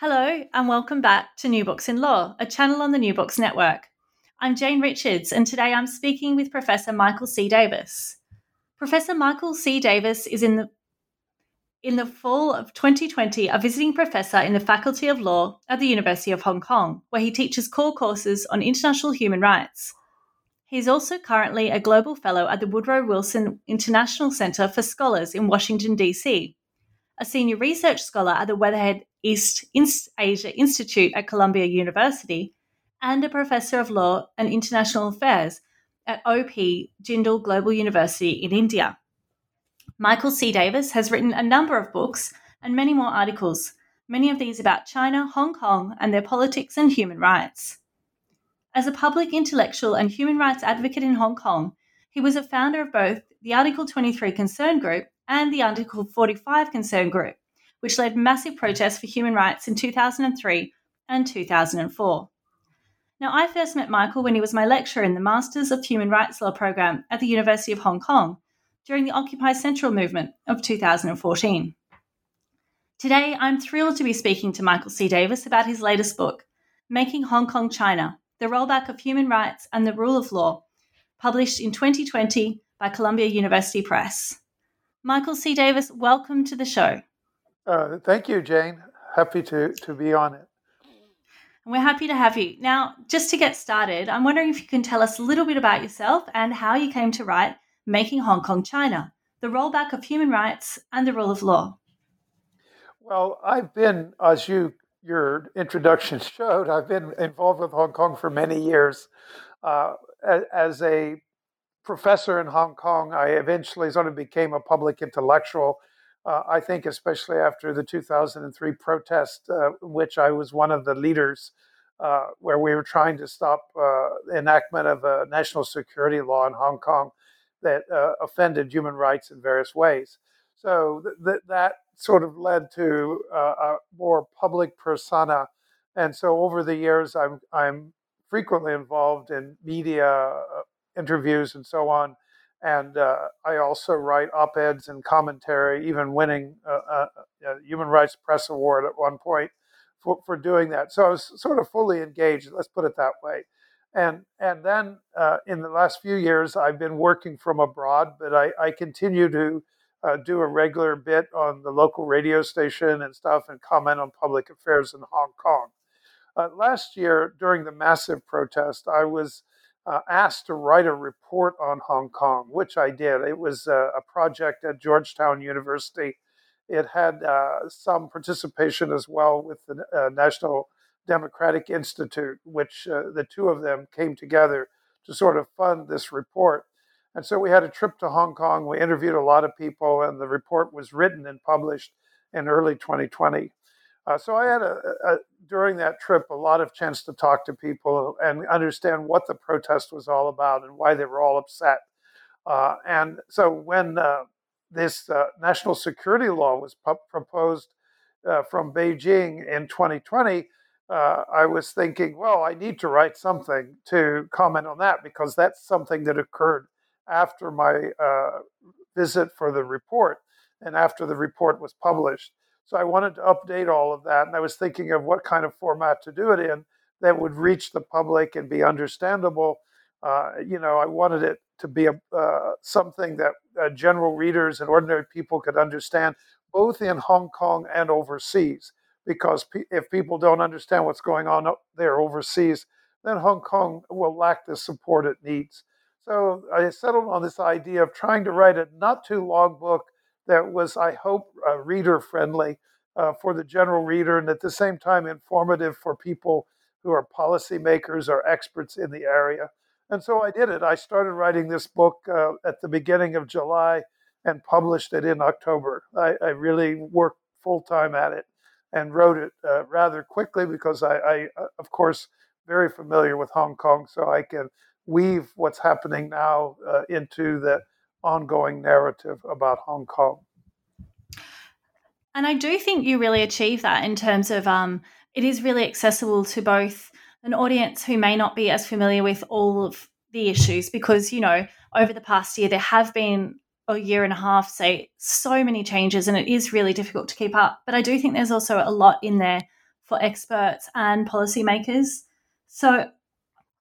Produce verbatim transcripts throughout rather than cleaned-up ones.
Hello and welcome back to New Books in Law, a channel on the New Books Network. I'm Jane Richards and today I'm speaking with Professor Michael C. Davis. Professor Michael C. Davis is in the, in the fall of twenty twenty a visiting professor in the Faculty of Law at the University of Hong Kong, where he teaches core courses on international human rights. He is also currently a Global Fellow at the Woodrow Wilson International Center for Scholars in Washington, D C, a Senior Research Scholar at the Weatherhead East Asia Institute at Columbia University, and a Professor of Law and International Affairs at O P Jindal Global University in India. Michael C. Davis has written a number of books and many more articles, many of these about China, Hong Kong, and their politics and human rights. As a public intellectual and human rights advocate in Hong Kong, he was a founder of both the Article twenty-three Concern Group and the Article forty-five Concern Group, which led massive protests for human rights in two thousand three and two thousand four. Now, I first met Michael when he was my lecturer in the Masters of Human Rights Law program at the University of Hong Kong during the Occupy Central movement of two thousand fourteen. Today, I'm thrilled to be speaking to Michael C. Davis about his latest book, Making Hong Kong China: The Rollback of Human Rights and the Rule of Law, published in twenty twenty by Columbia University Press. Michael C. Davis, welcome to the show. Uh, thank you, Jane. Happy to, to be on it. And we're happy to have you. Now, just to get started, I'm wondering if you can tell us a little bit about yourself and how you came to write Making Hong Kong China: The Rollback of Human Rights and the Rule of Law. Well, I've been, as you your introduction showed, I've been involved with Hong Kong for many years. Uh, as a professor in Hong Kong, I eventually sort of became a public intellectual, uh, I think especially after the two thousand three protest, uh, which I was one of the leaders, uh, where we were trying to stop uh, enactment of a national security law in Hong Kong that uh, offended human rights in various ways. So th- th- that sort of led to uh, a more public persona. And so over the years, I'm, I'm frequently involved in media uh, interviews and so on. And uh, I also write op-eds and commentary, even winning a, a, a Human Rights Press Award at one point for, for doing that. So I was sort of fully engaged, let's put it that way. And and then uh, in the last few years, I've been working from abroad, but I, I continue to uh, do a regular bit on the local radio station and stuff and comment on public affairs in Hong Kong. Uh, last year, during the massive protest, I was Uh, asked to write a report on Hong Kong, which I did. It was uh, a project at Georgetown University. It had uh, some participation as well with the uh, National Democratic Institute, which uh, the two of them came together to sort of fund this report. And so we had a trip to Hong Kong. We interviewed a lot of people, and the report was written and published in early twenty twenty. Uh, so I had, a, a, during that trip, a lot of chance to talk to people and understand what the protest was all about and why they were all upset. Uh, and so when uh, this uh, national security law was pu- proposed uh, from Beijing in twenty twenty, uh, I was thinking, well, I need to write something to comment on that because that's something that occurred after my uh, visit for the report and after the report was published. So I wanted to update all of that, and I was thinking of what kind of format to do it in that would reach the public and be understandable. Uh, you know, I wanted it to be a, uh, something that uh, general readers and ordinary people could understand, both in Hong Kong and overseas, because pe- if people don't understand what's going on there overseas, then Hong Kong will lack the support it needs. So I settled on this idea of trying to write a not too long book that was, I hope, uh, reader-friendly uh, for the general reader, and at the same time informative for people who are policymakers or experts in the area. And so I did it. I started writing this book uh, at the beginning of July and published it in October. I, I really worked full-time at it and wrote it uh, rather quickly because I, I, of course, very familiar with Hong Kong, so I can weave what's happening now uh, into the ongoing narrative about Hong Kong. And I do think you really achieve that in terms of um, it is really accessible to both an audience who may not be as familiar with all of the issues because, you know, over the past year there have been a year and a half, say, so many changes and it is really difficult to keep up. But I do think there's also a lot in there for experts and policymakers. So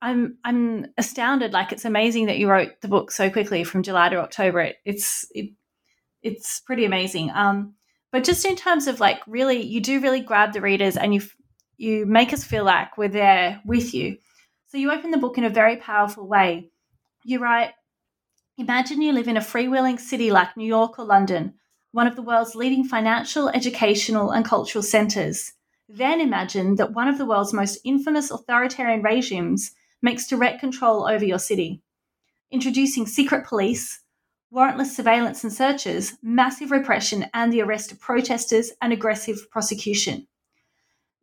I'm I'm astounded. Like, it's amazing that you wrote the book so quickly from July to October. It, it's it, it's pretty amazing. Um, but just in terms of like really, you do really grab the readers and you you make us feel like we're there with you. So you open the book in a very powerful way. You write, imagine you live in a freewheeling city like New York or London, one of the world's leading financial, educational and cultural centres. Then imagine that one of the world's most infamous authoritarian regimes makes direct control over your city, introducing secret police, warrantless surveillance and searches, massive repression and the arrest of protesters and aggressive prosecution.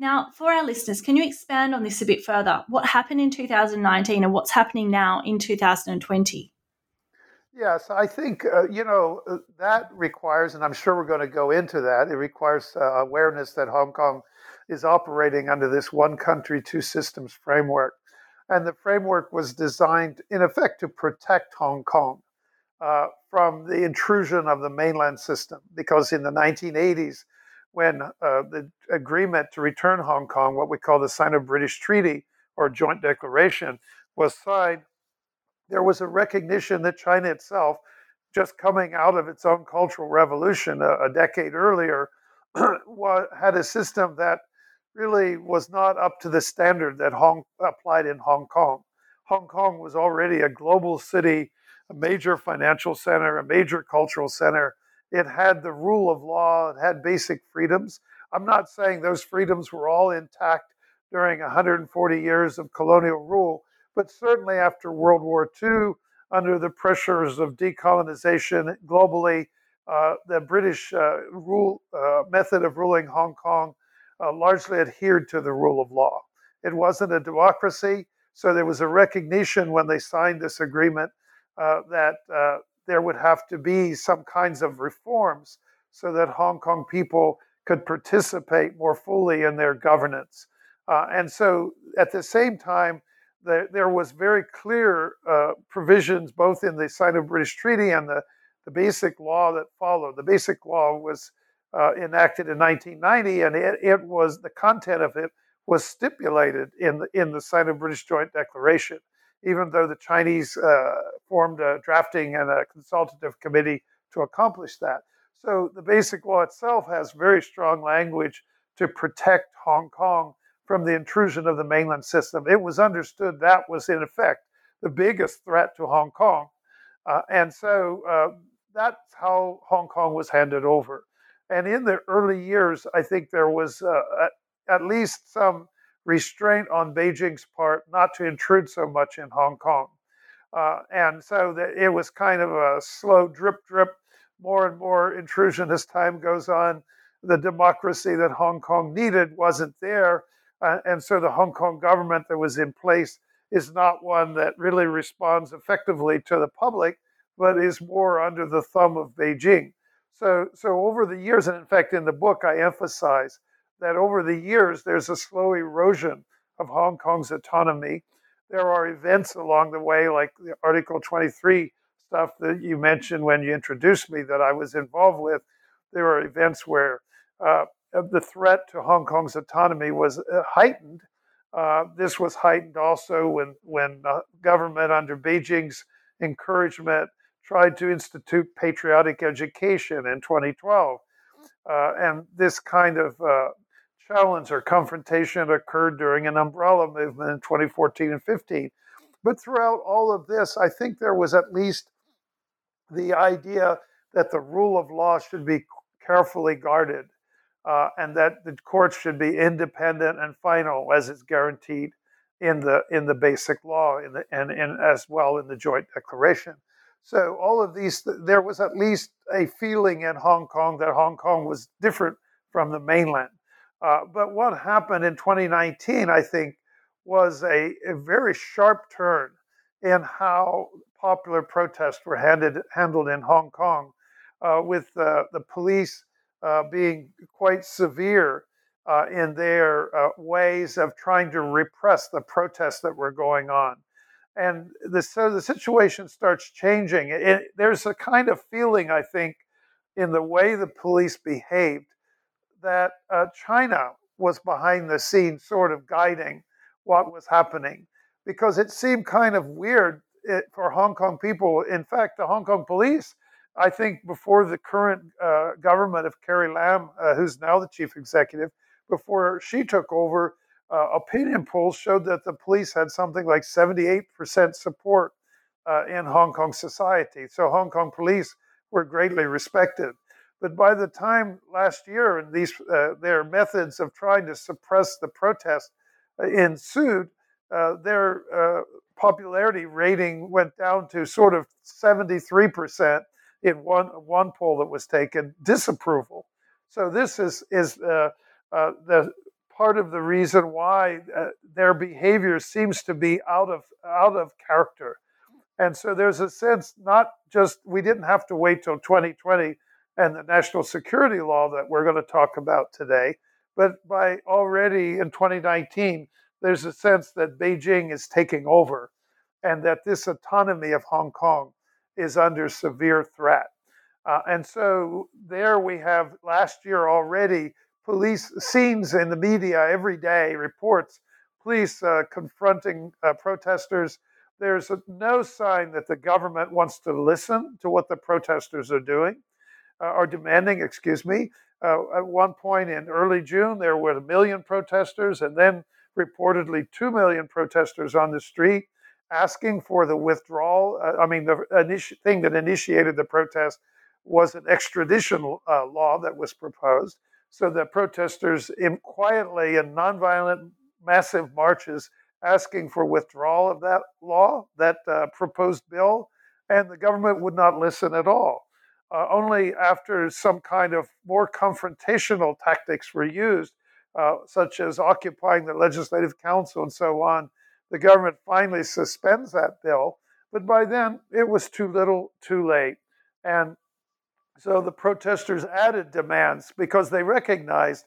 Now, for our listeners, can you expand on this a bit further? What happened in two thousand nineteen and what's happening now in two thousand twenty? Yes, I think, uh, you know, that requires, and I'm sure we're going to go into that, it requires uh, awareness that Hong Kong is operating under this one country, two systems framework. And the framework was designed, in effect, to protect Hong Kong uh, from the intrusion of the mainland system. Because in the nineteen eighties, when uh, the agreement to return Hong Kong, what we call the Sino-British Treaty or Joint Declaration, was signed, there was a recognition that China itself, just coming out of its own Cultural Revolution a, a decade earlier, had a system that really was not up to the standard that Hong, applied in Hong Kong. Hong Kong was already a global city, a major financial center, a major cultural center. It had the rule of law, it had basic freedoms. I'm not saying those freedoms were all intact during one hundred forty years of colonial rule, but certainly after World War Two, under the pressures of decolonization globally, uh, the British uh, rule uh, method of ruling Hong Kong uh, largely adhered to the rule of law. It wasn't a democracy, so there was a recognition when they signed this agreement uh, that uh, there would have to be some kinds of reforms so that Hong Kong people could participate more fully in their governance. Uh, and so at the same time, there was very clear uh, provisions both in the Sino-British Treaty and the, the Basic Law that followed. The Basic Law was uh, enacted in nineteen ninety, and it, it was the content of it was stipulated in the, in the Sino-British Joint Declaration, even though the Chinese uh, formed a drafting and a consultative committee to accomplish that. So the Basic Law itself has very strong language to protect Hong Kong from the intrusion of the mainland system. It was understood that was, in effect, the biggest threat to Hong Kong. Uh, and so uh, that's how Hong Kong was handed over. And in the early years, I think there was uh, at least some restraint on Beijing's part not to intrude so much in Hong Kong. Uh, and so that it was kind of a slow drip, drip, more and more intrusion as time goes on. The democracy that Hong Kong needed wasn't there. Uh, and so the Hong Kong government that was in place is not one that really responds effectively to the public, but is more under the thumb of Beijing. So, so over the years, and in fact, in the book, I emphasize that over the years, there's a slow erosion of Hong Kong's autonomy. There are events along the way, like the Article twenty-three stuff that you mentioned when you introduced me that I was involved with. There are events where uh, the threat to Hong Kong's autonomy was heightened. Uh, this was heightened also when, when the government under Beijing's encouragement tried to institute patriotic education in twenty twelve. Uh, and this kind of uh, challenge or confrontation occurred during an umbrella movement in twenty fourteen and fifteen. But throughout all of this, I think there was at least the idea that the rule of law should be carefully guarded uh, and that the courts should be independent and final as is guaranteed in the in the Basic Law in the, and, and as well in the Joint Declaration. So all of these, there was at least a feeling in Hong Kong that Hong Kong was different from the mainland. Uh, but what happened in twenty nineteen, I think, was a, a very sharp turn in how popular protests were handed, handled in Hong Kong, uh, with uh, the police uh, being quite severe uh, in their uh, ways of trying to repress the protests that were going on. And the, so the situation starts changing. It, it, there's a kind of feeling, I think, in the way the police behaved that uh, China was behind the scenes sort of guiding what was happening, because it seemed kind of weird it, for Hong Kong people. In fact, the Hong Kong police, I think before the current uh, government of Carrie Lam, uh, who's now the chief executive, before she took over, Uh, opinion polls showed that the police had something like seventy-eight percent support uh, in Hong Kong society. So Hong Kong police were greatly respected. But by the time last year, these uh, their methods of trying to suppress the protest ensued, uh, their uh, popularity rating went down to sort of seventy-three percent in one one poll that was taken, disapproval. So this is, is uh, uh, the... part of the reason why uh, their behavior seems to be out of out of character. And so there's a sense, not just, we didn't have to wait till twenty twenty and the national security law that we're going to talk about today, but by already in twenty nineteen, there's a sense that Beijing is taking over and that this autonomy of Hong Kong is under severe threat. Uh, and so there we have last year already police scenes in the media every day, reports, police uh, confronting uh, protesters. There's no sign that the government wants to listen to what the protesters are doing, uh, are demanding, excuse me. Uh, at one point in early June, there were a million protesters and then reportedly two million protesters on the street asking for the withdrawal. Uh, I mean, the initi- thing that initiated the protest was an extradition uh, law that was proposed. So the protesters in quietly and nonviolent massive marches asking for withdrawal of that law, that uh, proposed bill, and the government would not listen at all. Uh, only after some kind of more confrontational tactics were used, uh, such as occupying the Legislative Council and so on, the government finally suspends that bill. But by then, it was too little, too late. And so the protesters added demands because they recognized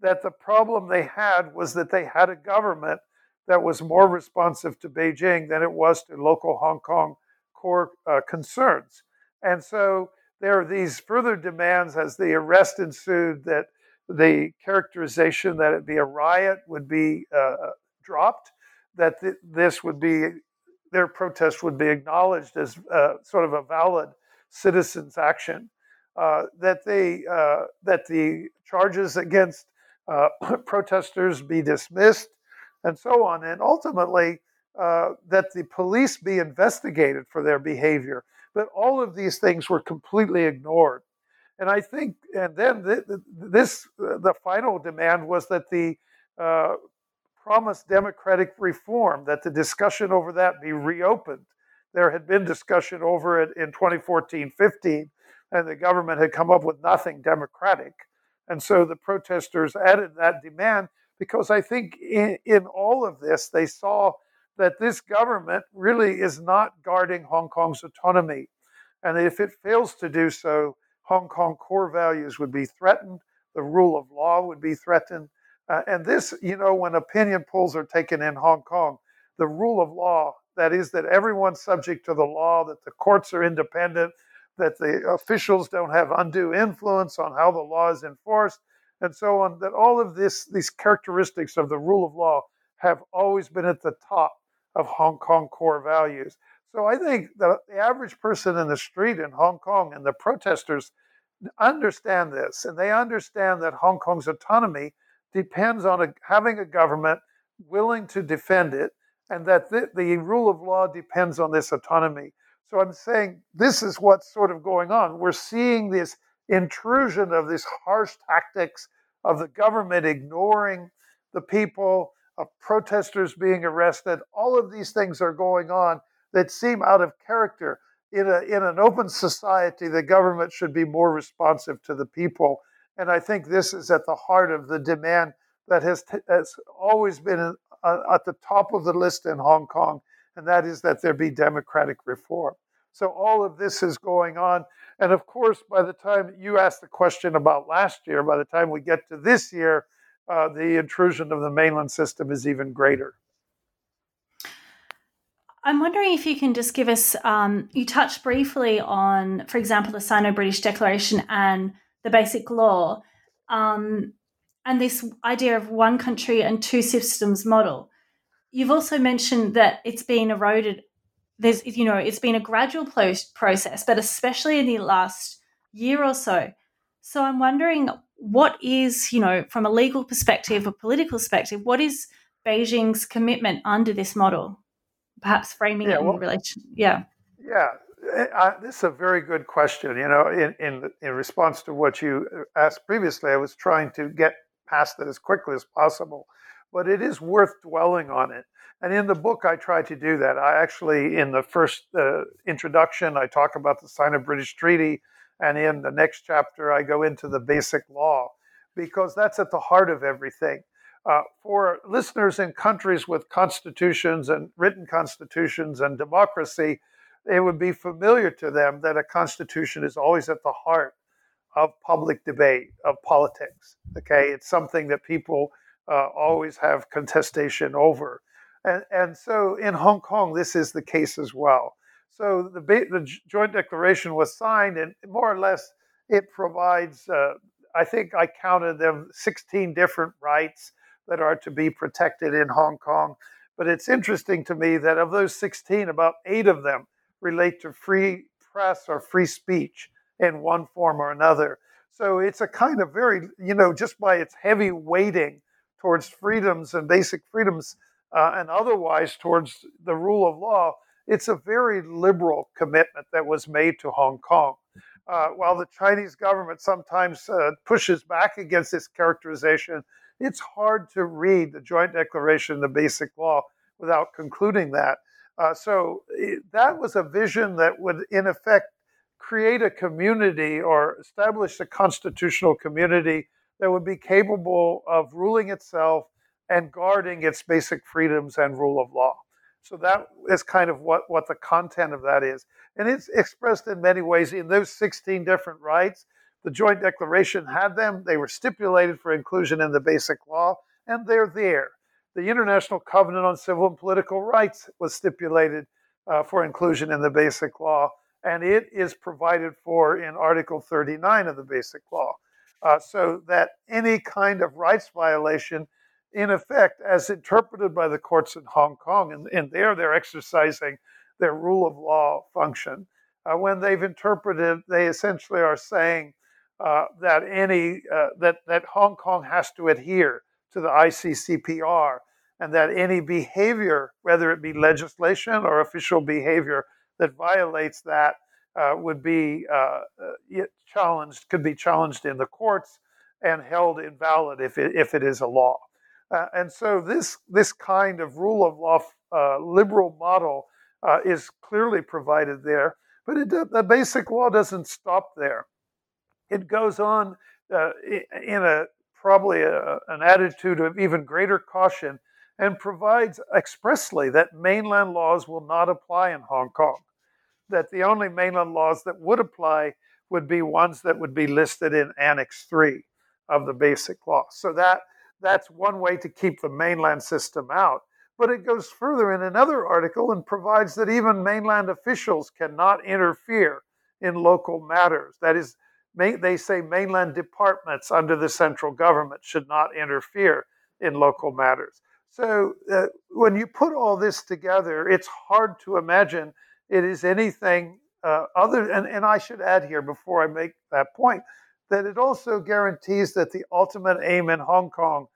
that the problem they had was that they had a government that was more responsive to Beijing than it was to local Hong Kong core uh, concerns. And so there are these further demands as the arrest ensued that the characterization that it be a riot would be uh, dropped, that th- this would be, their protest would be acknowledged as uh, sort of a valid citizens' action. Uh, that they uh, that the charges against uh, protesters be dismissed, and so on, and ultimately uh, that the police be investigated for their behavior. But all of these things were completely ignored, and I think. And then th- th- this, uh, the final demand was that the uh, promised democratic reform, that the discussion over that be reopened. There had been discussion over it in twenty fourteen fifteen. And the government had come up with nothing democratic. And so the protesters added that demand because I think in, in all of this, they saw that this government really is not guarding Hong Kong's autonomy. And if it fails to do so, Hong Kong core values would be threatened, the rule of law would be threatened. Uh, and this, you know, when opinion polls are taken in Hong Kong, the rule of law, that is that everyone's subject to the law, that the courts are independent, that the officials don't have undue influence on how the law is enforced, and so on, that all of this, these characteristics of the rule of law have always been at the top of Hong Kong core values. So I think the, the average person in the street in Hong Kong and the protesters understand this, and they understand that Hong Kong's autonomy depends on a, having a government willing to defend it, and that the, the rule of law depends on this autonomy. So I'm saying this is what's sort of going on. We're seeing this intrusion of this harsh tactics of the government ignoring the people, of protesters being arrested. All of these things are going on that seem out of character. In a, in an open society, the government should be more responsive to the people. And I think this is at the heart of the demand that has, t- has always been in, uh, at the top of the list in Hong Kong, and that is that there be democratic reform. So all of this is going on. And of course, by the time you asked the question about last year, by the time we get to this year, uh, the intrusion of the mainland system is even greater. I'm wondering if you can just give us, um, you touched briefly on, for example, the Sino-British Declaration and the Basic Law, um, and this idea of one country and two systems model. You've also mentioned that it's been eroded. There's, you know, it's been a gradual process, but especially in the last year or so. So I'm wondering what is, you know, from a legal perspective or political perspective, what is Beijing's commitment under this model? Perhaps framing yeah, it in well, relation. Yeah. Yeah. I, this is a very good question. You know, in, in in response to what you asked previously, I was trying to get past it as quickly as possible, but it is worth dwelling on it. And in the book, I try to do that. I actually, in the first uh, introduction, I talk about the Sino-British Treaty, and in the next chapter, I go into the Basic Law, because that's at the heart of everything. Uh, for listeners in countries with constitutions and written constitutions and democracy, it would be familiar to them that a constitution is always at the heart of public debate, of politics. Okay, it's something that people uh, always have contestation over. And, and so in Hong Kong, this is the case as well. So the, the joint declaration was signed, and more or less it provides, uh, I think I counted them, sixteen different rights that are to be protected in Hong Kong. But it's interesting to me that of those sixteen, about eight of them relate to free press or free speech in one form or another. So it's a kind of very, you know, just by its heavy weighting towards freedoms and basic freedoms uh, and otherwise towards the rule of law, it's a very liberal commitment that was made to Hong Kong. Uh, while the Chinese government sometimes uh, pushes back against this characterization, it's hard to read the Joint Declaration, the Basic Law, without concluding that. Uh, so it, that was a vision that would, in effect, create a community or establish a constitutional community that would be capable of ruling itself and guarding its basic freedoms and rule of law. So that is kind of what, what the content of that is. And it's expressed in many ways in those sixteen different rights. The Joint Declaration had them. They were stipulated for inclusion in the Basic Law, and they're there. The International Covenant on Civil and Political Rights was stipulated uh, for inclusion in the Basic Law, and it is provided for in Article thirty-nine of the Basic Law, uh, so that any kind of rights violation, in effect, as interpreted by the courts in Hong Kong, and, and there they're exercising their rule of law function. Uh, when they've interpreted, they essentially are saying, Uh, that any uh, that that Hong Kong has to adhere to the I C C P R, and that any behavior, whether it be legislation or official behavior that violates that, uh, would be uh, uh, challenged, could be challenged in the courts and held invalid if it if it is a law. Uh, and so this this kind of rule of law uh, liberal model uh, is clearly provided there, but it, the Basic Law doesn't stop there. It goes on uh, in a probably a, an attitude of even greater caution, and provides expressly that mainland laws will not apply in Hong Kong, that the only mainland laws that would apply would be ones that would be listed in Annex three of the Basic Law. So that that's one way to keep the mainland system out. But it goes further in another article and provides that even mainland officials cannot interfere in local matters. That is, they say mainland departments under the central government should not interfere in local matters. So uh, when you put all this together, it's hard to imagine it is anything Uh, other and, and I should add here before I make that point that it also guarantees that the ultimate aim in Hong Kong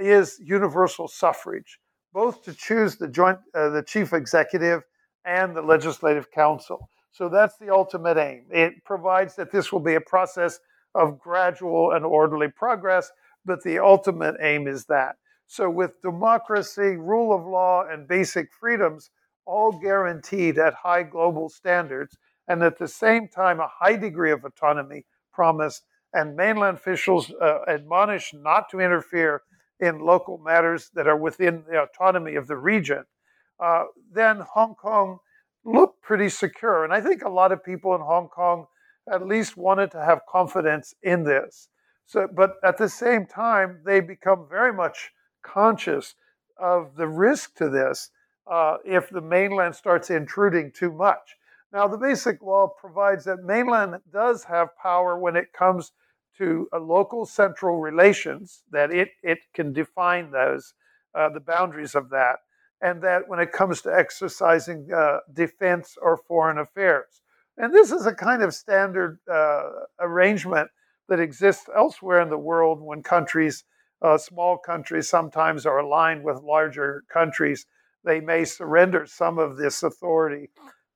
is universal suffrage, both to choose the joint, uh, the chief executive and the legislative council. So that's the ultimate aim. It provides that this will be a process of gradual and orderly progress, but the ultimate aim is that. So with democracy, rule of law, and basic freedoms all guaranteed at high global standards, and at the same time a high degree of autonomy promised, and mainland officials uh, admonished not to interfere in local matters that are within the autonomy of the region, uh, then Hong Kong looked pretty secure. And I think a lot of people in Hong Kong at least wanted to have confidence in this. So, but at the same time, they become very much conscious of the risk to this uh, if the mainland starts intruding too much. Now, the Basic Law provides that mainland does have power when it comes to a local central relations, that it, it can define those, uh, the boundaries of that, and that when it comes to exercising uh, defense or foreign affairs. And this is a kind of standard uh, arrangement that exists elsewhere in the world when countries, uh, small countries sometimes are aligned with larger countries. They may surrender some of this authority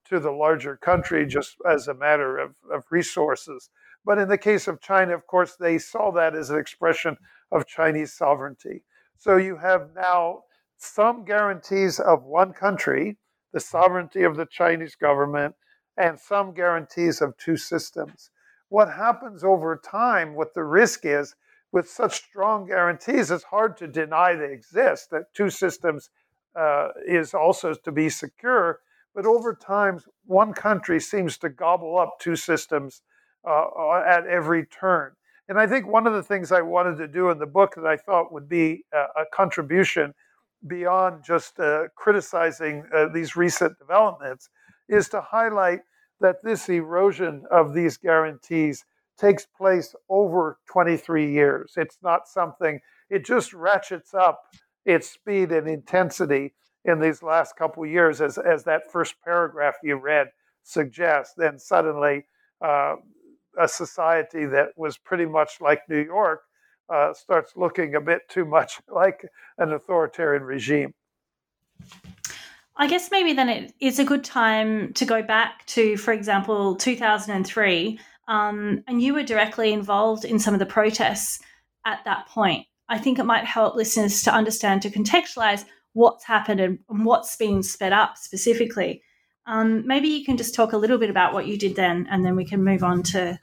to the larger country just as a matter of, of resources. But in the case of China, of course, they saw that as an expression of Chinese sovereignty. So you have now some guarantees of one country, the sovereignty of the Chinese government, and some guarantees of two systems. What happens over time, what the risk is, with such strong guarantees, it's hard to deny they exist, that two systems uh, is also to be secure. But over time, one country seems to gobble up two systems Uh, at every turn. And I think one of the things I wanted to do in the book that I thought would be a, a contribution beyond just uh, criticizing uh, these recent developments is to highlight that this erosion of these guarantees takes place over twenty-three years. It's not something, it just ratchets up its speed and intensity in these last couple of years, as, as that first paragraph you read suggests. Then suddenly, uh, a society that was pretty much like New York uh, starts looking a bit too much like an authoritarian regime. I guess maybe then it is a good time to go back to, for example, two thousand three, um, and you were directly involved in some of the protests at that point. I think it might help listeners to understand, to contextualize what's happened and what's been sped up specifically. Um, maybe you can just talk a little bit about what you did then, and then we can move on to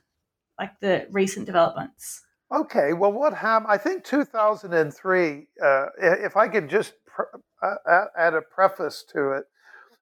like the recent developments. Okay. Well, what happened? I think two thousand three. Uh, if I could just pre- uh, add a preface to it,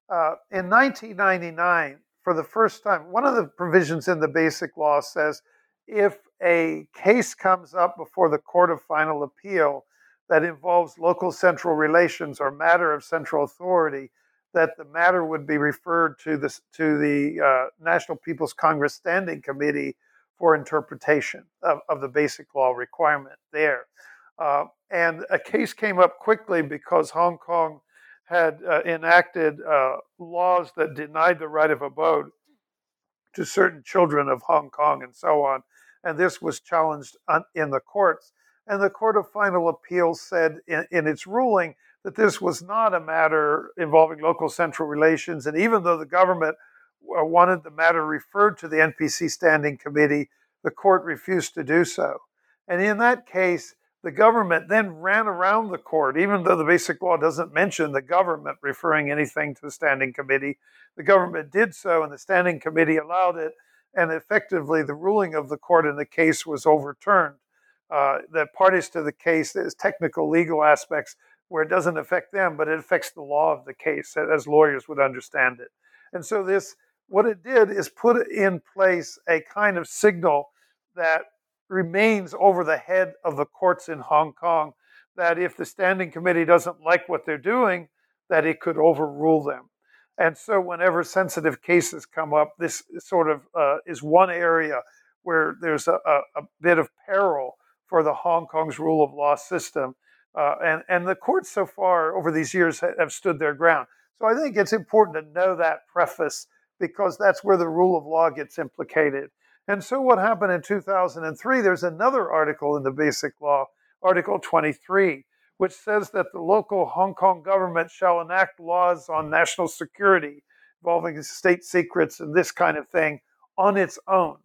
uh, in nineteen ninety-nine, for the first time, one of the provisions in the Basic Law says if a case comes up before the Court of Final Appeal that involves local central relations or matter of central authority, that the matter would be referred to the, to the uh, National People's Congress Standing Committee for interpretation of, of the Basic Law requirement there. Uh, and a case came up quickly because Hong Kong had uh, enacted uh, laws that denied the right of abode to certain children of Hong Kong and so on. And this was challenged on, in the courts. And the Court of Final Appeal said in, in its ruling that this was not a matter involving local central relations. And even though the government wanted the matter referred to the N P C Standing Committee, the court refused to do so. And in that case, the government then ran around the court, even though the Basic Law doesn't mention the government referring anything to the Standing Committee. The government did so, and the Standing Committee allowed it. And effectively, the ruling of the court in the case was overturned. Uh, the parties to the case, there's technical legal aspects where it doesn't affect them, but it affects the law of the case, as lawyers would understand it. And so this, what it did is put in place a kind of signal that remains over the head of the courts in Hong Kong, that if the Standing Committee doesn't like what they're doing, that it could overrule them. And so whenever sensitive cases come up, this sort of uh, is one area where there's a, a, a bit of peril for the Hong Kong's rule of law system. Uh, and, and the courts so far over these years have stood their ground. So I think it's important to know that preface because that's where the rule of law gets implicated. And so what happened in two thousand three, there's another article in the Basic Law, Article twenty-three, which says that the local Hong Kong government shall enact laws on national security involving state secrets and this kind of thing on its own.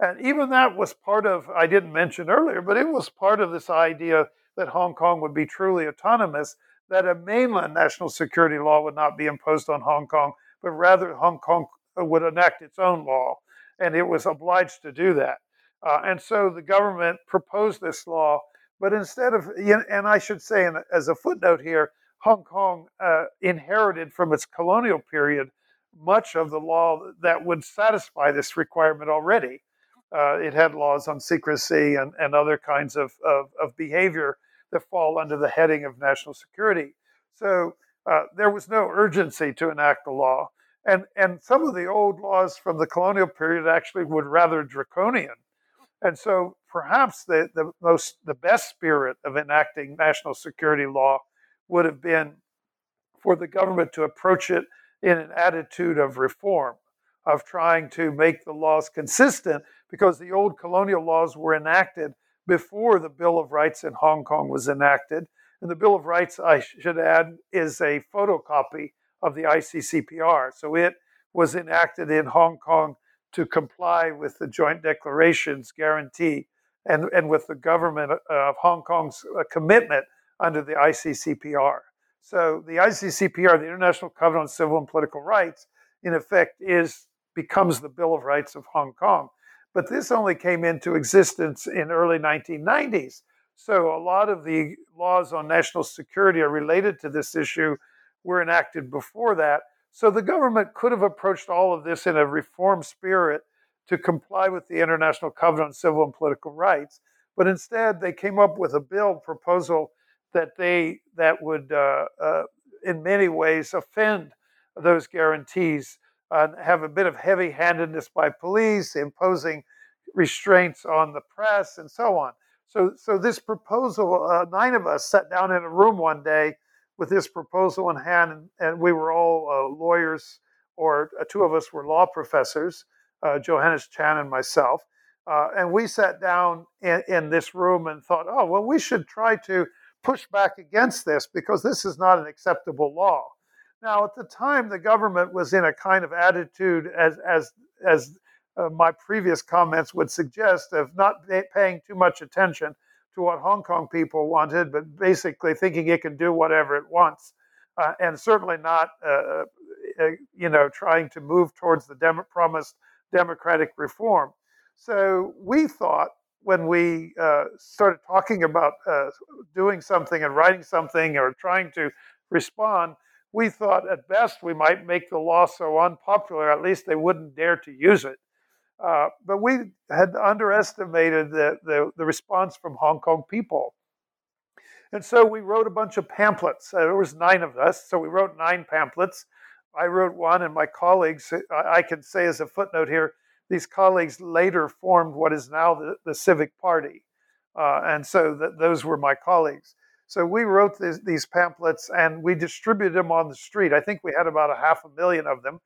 And even that was part of, I didn't mention earlier, but it was part of this idea that Hong Kong would be truly autonomous, that a mainland national security law would not be imposed on Hong Kong, but rather Hong Kong would enact its own law. And it was obliged to do that. Uh, and so the government proposed this law, but instead of, and I should say in, as a footnote here, Hong Kong uh, inherited from its colonial period much of the law that would satisfy this requirement already. Uh, it had laws on secrecy and, and other kinds of, of, of behavior that fall under the heading of national security. So uh, there was no urgency to enact the law. And, and some of the old laws from the colonial period actually were rather draconian. And so perhaps the, the, most, the best spirit of enacting national security law would have been for the government to approach it in an attitude of reform, of trying to make the laws consistent, because the old colonial laws were enacted before the Bill of Rights in Hong Kong was enacted. And the Bill of Rights, I should add, is a photocopy of the I C C P R. So it was enacted in Hong Kong to comply with the Joint Declaration's guarantee and, and with the government of Hong Kong's commitment under the I C C P R. So the I C C P R, the International Covenant on Civil and Political Rights, in effect is becomes the Bill of Rights of Hong Kong. But this only came into existence in early nineteen nineties. So a lot of the laws on national security are related to this issue, were enacted before that. So the government could have approached all of this in a reform spirit to comply with the International Covenant on Civil and Political Rights. But instead, they came up with a bill proposal that they that would, uh, uh, in many ways, offend those guarantees, uh, have a bit of heavy-handedness by police, imposing restraints on the press, and so on. So, so this proposal, uh, nine of us sat down in a room one day with this proposal in hand, and, and we were all uh, lawyers, or uh, two of us were law professors, uh, Johannes Chan and myself, uh, and we sat down in, in this room and thought, oh, well, we should try to push back against this because this is not an acceptable law. Now, at the time, the government was in a kind of attitude, as as as uh, my previous comments would suggest, of not paying too much attention to what Hong Kong people wanted, but basically thinking it can do whatever it wants, uh, and certainly not, uh, uh, you know, trying to move towards the dem- promised democratic reform. So we thought when we uh, started talking about uh, doing something and writing something or trying to respond, we thought at best we might make the law so unpopular, at least they wouldn't dare to use it. Uh, but we had underestimated the, the, the response from Hong Kong people. And so we wrote a bunch of pamphlets. Uh, there was nine of us, so we wrote nine pamphlets. I wrote one, and my colleagues, I, I can say as a footnote here, these colleagues later formed what is now the, the Civic Party. Uh, and so th- those were my colleagues. So we wrote this, these pamphlets, and we distributed them on the street. I think we had about a half a million of them.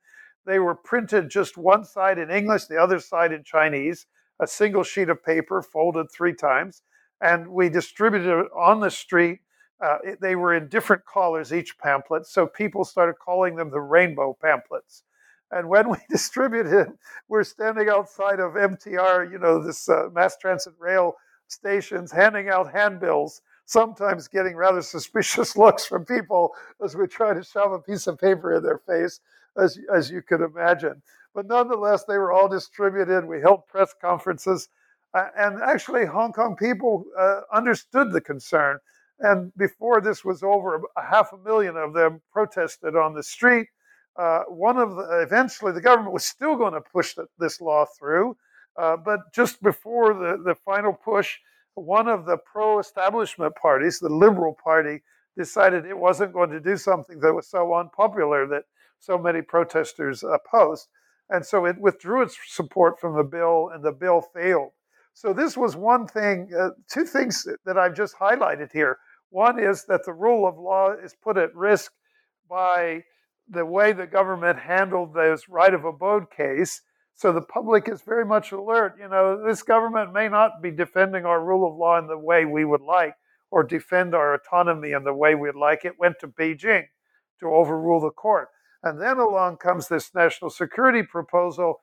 They were printed just one side in English, the other side in Chinese, a single sheet of paper folded three times, and we distributed it on the street. Uh, it, they were in different colors, each pamphlet, so people started calling them the rainbow pamphlets. And when we distributed it, we're standing outside of M T R, you know, this uh, mass transit rail stations, handing out handbills, sometimes getting rather suspicious looks from people as we try to shove a piece of paper in their face, as as you could imagine. But nonetheless, they were all distributed. We held press conferences. Uh, and actually, Hong Kong people uh, understood the concern. And before this was over, a half a million of them protested on the street. Uh, one of the, eventually, the government was still going to push the, this law through. Uh, but just before the, the final push, one of the pro-establishment parties, the Liberal Party, decided it wasn't going to do something that was so unpopular that so many protesters opposed. And so it withdrew its support from the bill, and the bill failed. So this was one thing, uh, two things that I've just highlighted here. One is that the rule of law is put at risk by the way the government handled this right of abode case. So the public is very much alert. You know, this government may not be defending our rule of law in the way we would like, or defend our autonomy in the way we'd like. It went to Beijing to overrule the court. And then along comes this national security proposal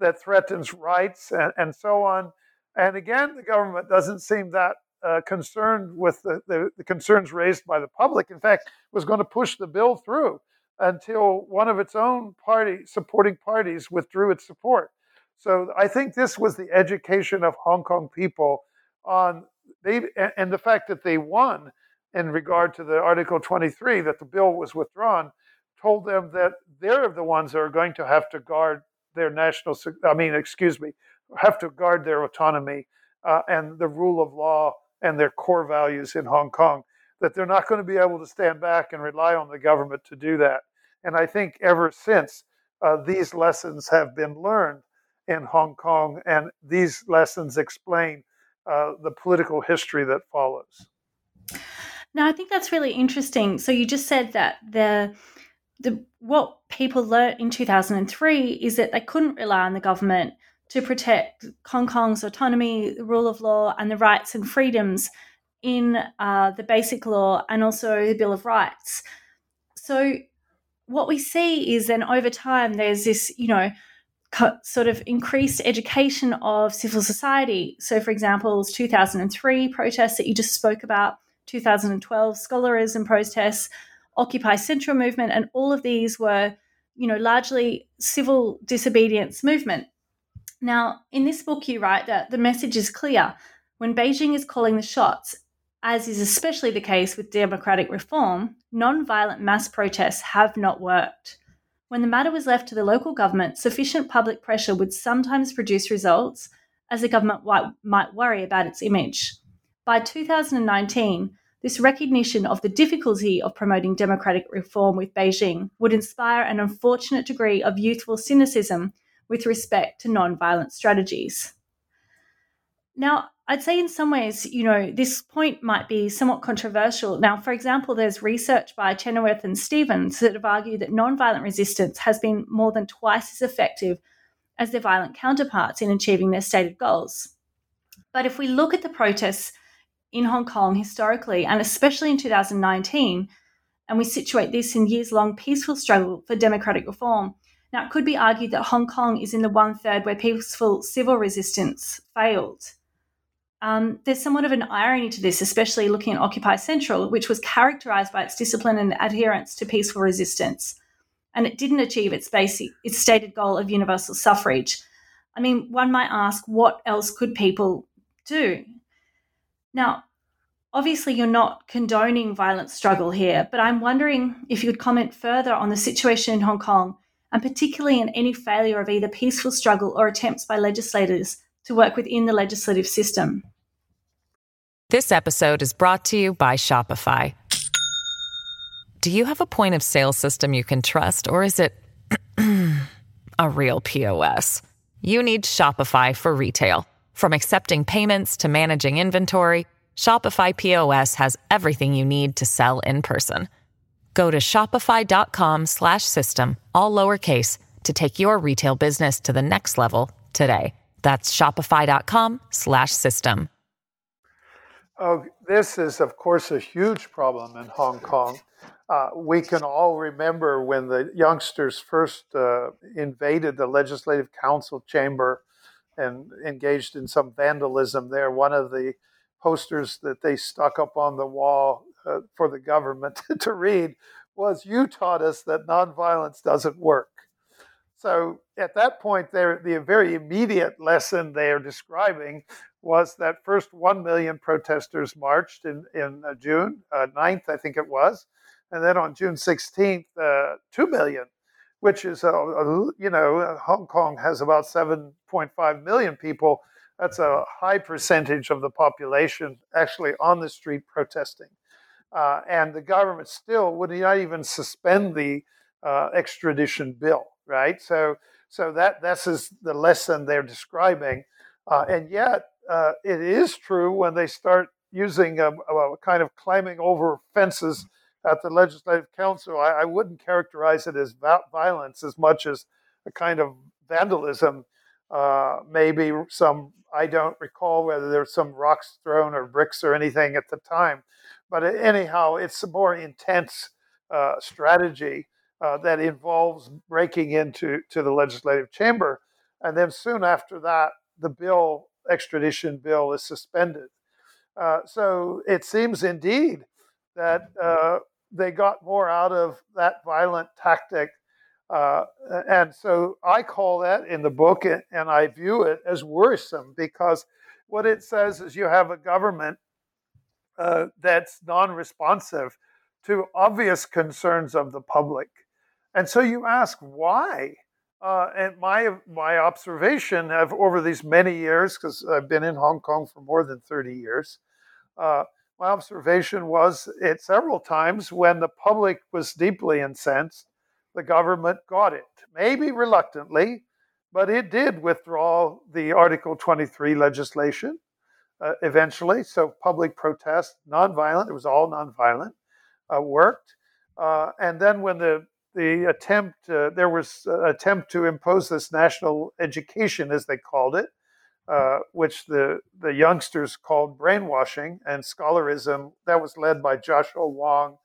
that threatens rights and, and so on. And again, the government doesn't seem that uh, concerned with the, the, the concerns raised by the public. In fact, was going to push the bill through until one of its own party supporting parties withdrew its support. So I think this was the education of Hong Kong people on they and the fact that they won in regard to the Article twenty-three, that the bill was withdrawn, told them that they're the ones that are going to have to guard their national, I mean, excuse me, have to guard their autonomy uh, and the rule of law and their core values in Hong Kong, that they're not going to be able to stand back and rely on the government to do that. And I think ever since, uh, these lessons have been learned in Hong Kong, and these lessons explain uh, the political history that follows. Now, I think that's really interesting. So you just said that the the what people learned in two thousand three is that they couldn't rely on the government to protect Hong Kong's autonomy, the rule of law, and the rights and freedoms in uh, the Basic Law and also the Bill of Rights. So what we see is then over time there's this, you know, co- sort of increased education of civil society. So, for example, two thousand three protests that you just spoke about, two thousand twelve scholarism protests, Occupy Central movement, and all of these were, you know, largely civil disobedience movement. Now, in this book you write that the message is clear. When Beijing is calling the shots, as is especially the case with democratic reform, non-violent mass protests have not worked. When the matter was left to the local government, sufficient public pressure would sometimes produce results, as the government might worry about its image. By two thousand nineteen, this recognition of the difficulty of promoting democratic reform with Beijing would inspire an unfortunate degree of youthful cynicism with respect to non-violent strategies. Now, I'd say in some ways, you know, this point might be somewhat controversial. Now, for example, there's research by Chenoweth and Stevens that have argued that non-violent resistance has been more than twice as effective as their violent counterparts in achieving their stated goals. But if we look at the protests in Hong Kong historically, and especially in two thousand nineteen, and we situate this in years-long peaceful struggle for democratic reform, now it could be argued that Hong Kong is in the one-third where peaceful civil resistance failed. Um, there's somewhat of an irony to this, especially looking at Occupy Central, which was characterised by its discipline and adherence to peaceful resistance, and it didn't achieve its basic, its stated goal of universal suffrage. I mean, one might ask, what else could people do? Now, obviously you're not condoning violent struggle here, but I'm wondering if you'd comment further on the situation in Hong Kong, and particularly in any failure of either peaceful struggle or attempts by legislators to work within the legislative system. This episode is brought to you by Shopify. Do you have a point of sale system you can trust, or is it a real P O S? You need Shopify for retail. From accepting payments to managing inventory, Shopify P O S has everything you need to sell in person. Go to shopify.com slash system, all lowercase, to take your retail business to the next level today. That's shopify.com slash system. Oh, this is, of course, a huge problem in Hong Kong. Uh, we can all remember when the youngsters first uh, invaded the Legislative Council chamber and engaged in some vandalism there. One of the posters that they stuck up on the wall uh, for the government to read was, "You taught us that nonviolence doesn't work." So at that point, the very immediate lesson they are describing was that first one million protesters marched in, in June uh, ninth, I think it was. And then on June sixteenth, uh, two million, which is, a, a, you know, Hong Kong has about seven point five million people. That's a high percentage of the population actually on the street protesting. Uh, and the government still would not even suspend the uh, extradition bill. Right, so so that this is the lesson they're describing, uh, and yet uh, it is true when they start using a, a kind of climbing over fences at the Legislative Council, I, I wouldn't characterize it as violence as much as a kind of vandalism. Uh, maybe some, I don't recall whether there's some rocks thrown or bricks or anything at the time. But anyhow, it's a more intense uh, strategy uh, that involves breaking into to the legislative chamber. And then soon after that, the bill, extradition bill, is suspended. Uh, so it seems indeed that uh, they got more out of that violent tactic. Uh, and so I call that in the book, and I view it as worrisome, because what it says is you have a government uh, that's non-responsive to obvious concerns of the public. And so you ask why? Uh, and my my observation of over these many years, because I've been in Hong Kong for more than thirty years, uh, my observation was at several times when the public was deeply incensed, the government got it, maybe reluctantly, but it did withdraw the Article twenty-three legislation uh, eventually. So public protest, nonviolent, it was all nonviolent, uh, worked. Uh, and then when the The attempt, uh, there was an attempt to impose this national education, as they called it, uh, which the, the youngsters called brainwashing and scholarism. That was led by Joshua Wong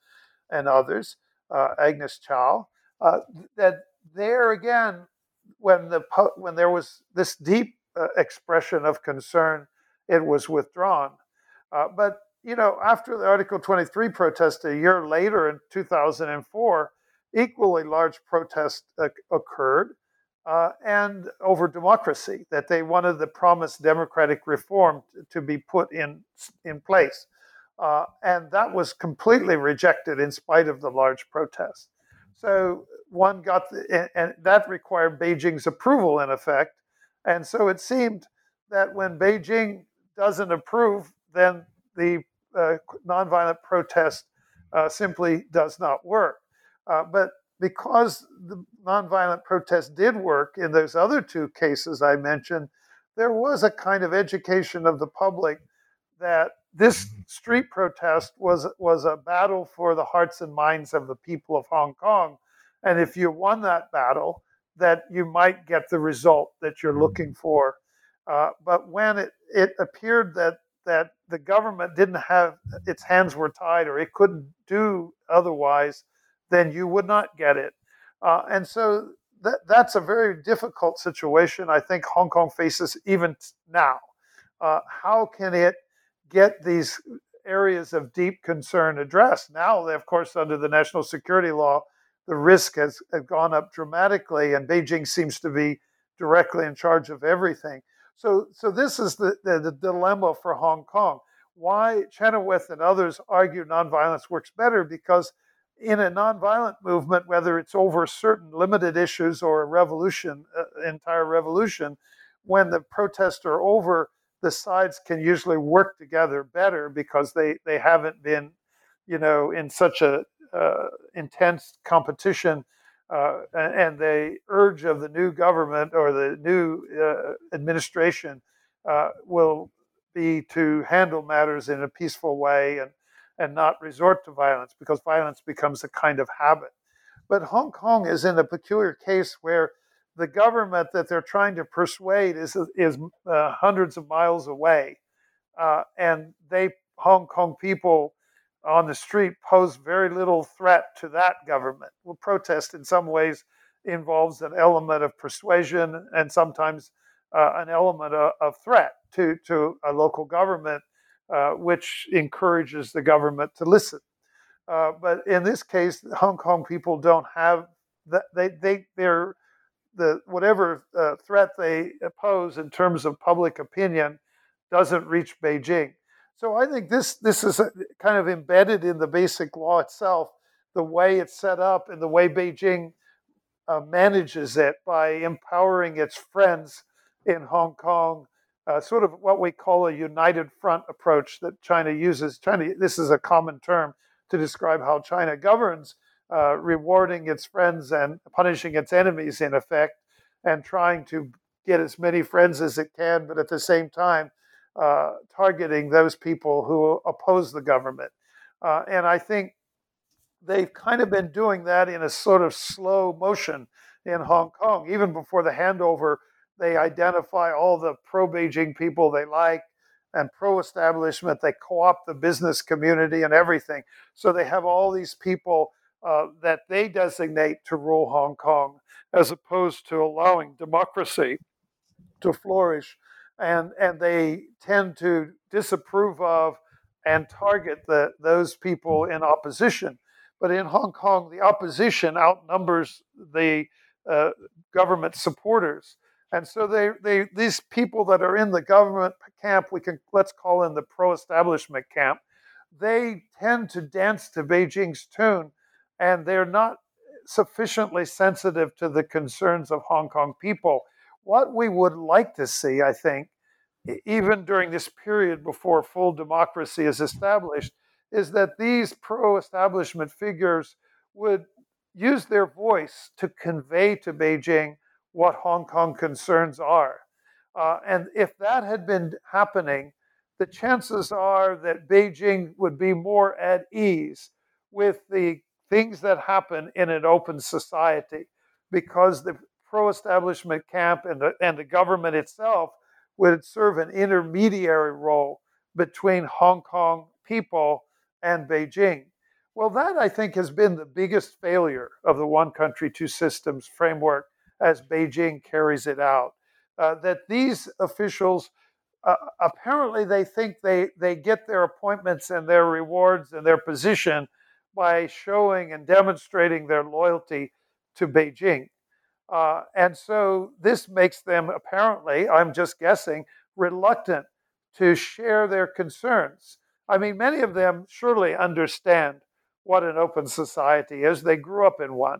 and others, uh, Agnes Chow. Uh, that there again, when the when there was this deep uh, expression of concern, it was withdrawn. Uh, but you know, after the Article twenty-three protest a year later in two thousand four. Equally large protests uh, occurred uh, and over democracy, that they wanted the promised democratic reform t- to be put in, in place. Uh, and that was completely rejected in spite of the large protests. So one got, the, and, and that required Beijing's approval in effect. And so it seemed that when Beijing doesn't approve, then the uh, nonviolent protest uh, simply does not work. Uh, but because the nonviolent protest did work in those other two cases I mentioned, there was a kind of education of the public that this street protest was, was a battle for the hearts and minds of the people of Hong Kong. And if you won that battle, that you might get the result that you're looking for. Uh, but when it, it appeared that that the government didn't have, its hands were tied or it couldn't do otherwise, then you would not get it. Uh, and so that, that's a very difficult situation I think Hong Kong faces even now. Uh, how can it get these areas of deep concern addressed? Now, of course, under the national security law, the risk has, has gone up dramatically, and Beijing seems to be directly in charge of everything. So so this is the, the, the dilemma for Hong Kong. Why Chenoweth and others argue nonviolence works better, because in a nonviolent movement, whether it's over certain limited issues or a revolution, uh, entire revolution, when the protests are over, the sides can usually work together better because they, they haven't been, you know, in such a uh, intense competition, uh, and the urge of the new government or the new uh, administration uh, will be to handle matters in a peaceful way and. and not resort to violence, because violence becomes a kind of habit. But Hong Kong is in a peculiar case where the government that they're trying to persuade is is uh, hundreds of miles away. Uh, and they, Hong Kong people on the street, pose very little threat to that government. Well, protest in some ways involves an element of persuasion and sometimes uh, an element of, of threat to, to a local government, Uh, which encourages the government to listen. Uh, but in this case, the Hong Kong people don't have that. They they they're the whatever uh, threat they pose in terms of public opinion doesn't reach Beijing. So I think this this is a, kind of embedded in the basic law itself, the way it's set up and the way Beijing uh, manages it by empowering its friends in Hong Kong. Uh, sort of what we call a united front approach that China uses. China, this is a common term to describe how China governs, uh, rewarding its friends and punishing its enemies, in effect, and trying to get as many friends as it can, but at the same time uh, targeting those people who oppose the government. Uh, and I think they've kind of been doing that in a sort of slow motion in Hong Kong. Even before the handover, they identify all the pro-Beijing people they like and pro-establishment. They co-opt the business community and everything. So they have all these people uh, that they designate to rule Hong Kong, as opposed to allowing democracy to flourish. And, and they tend to disapprove of and target the, those people in opposition. But in Hong Kong, the opposition outnumbers the uh, government supporters. And so they, they, these people that are in the government camp, we can let's call in the pro-establishment camp, they tend to dance to Beijing's tune, and they're not sufficiently sensitive to the concerns of Hong Kong people. What we would like to see, I think, even during this period before full democracy is established, is that these pro-establishment figures would use their voice to convey to Beijing what Hong Kong concerns are. Uh, and if that had been happening, the chances are that Beijing would be more at ease with the things that happen in an open society, because the pro-establishment camp and the, and the government itself would serve an intermediary role between Hong Kong people and Beijing. Well, that, I think, has been the biggest failure of the one country, two systems framework as Beijing carries it out. Uh, that these officials, uh, apparently they think they, they get their appointments and their rewards and their position by showing and demonstrating their loyalty to Beijing. Uh, and so this makes them apparently, I'm just guessing, reluctant to share their concerns. I mean, many of them surely understand what an open society is. They grew up in one.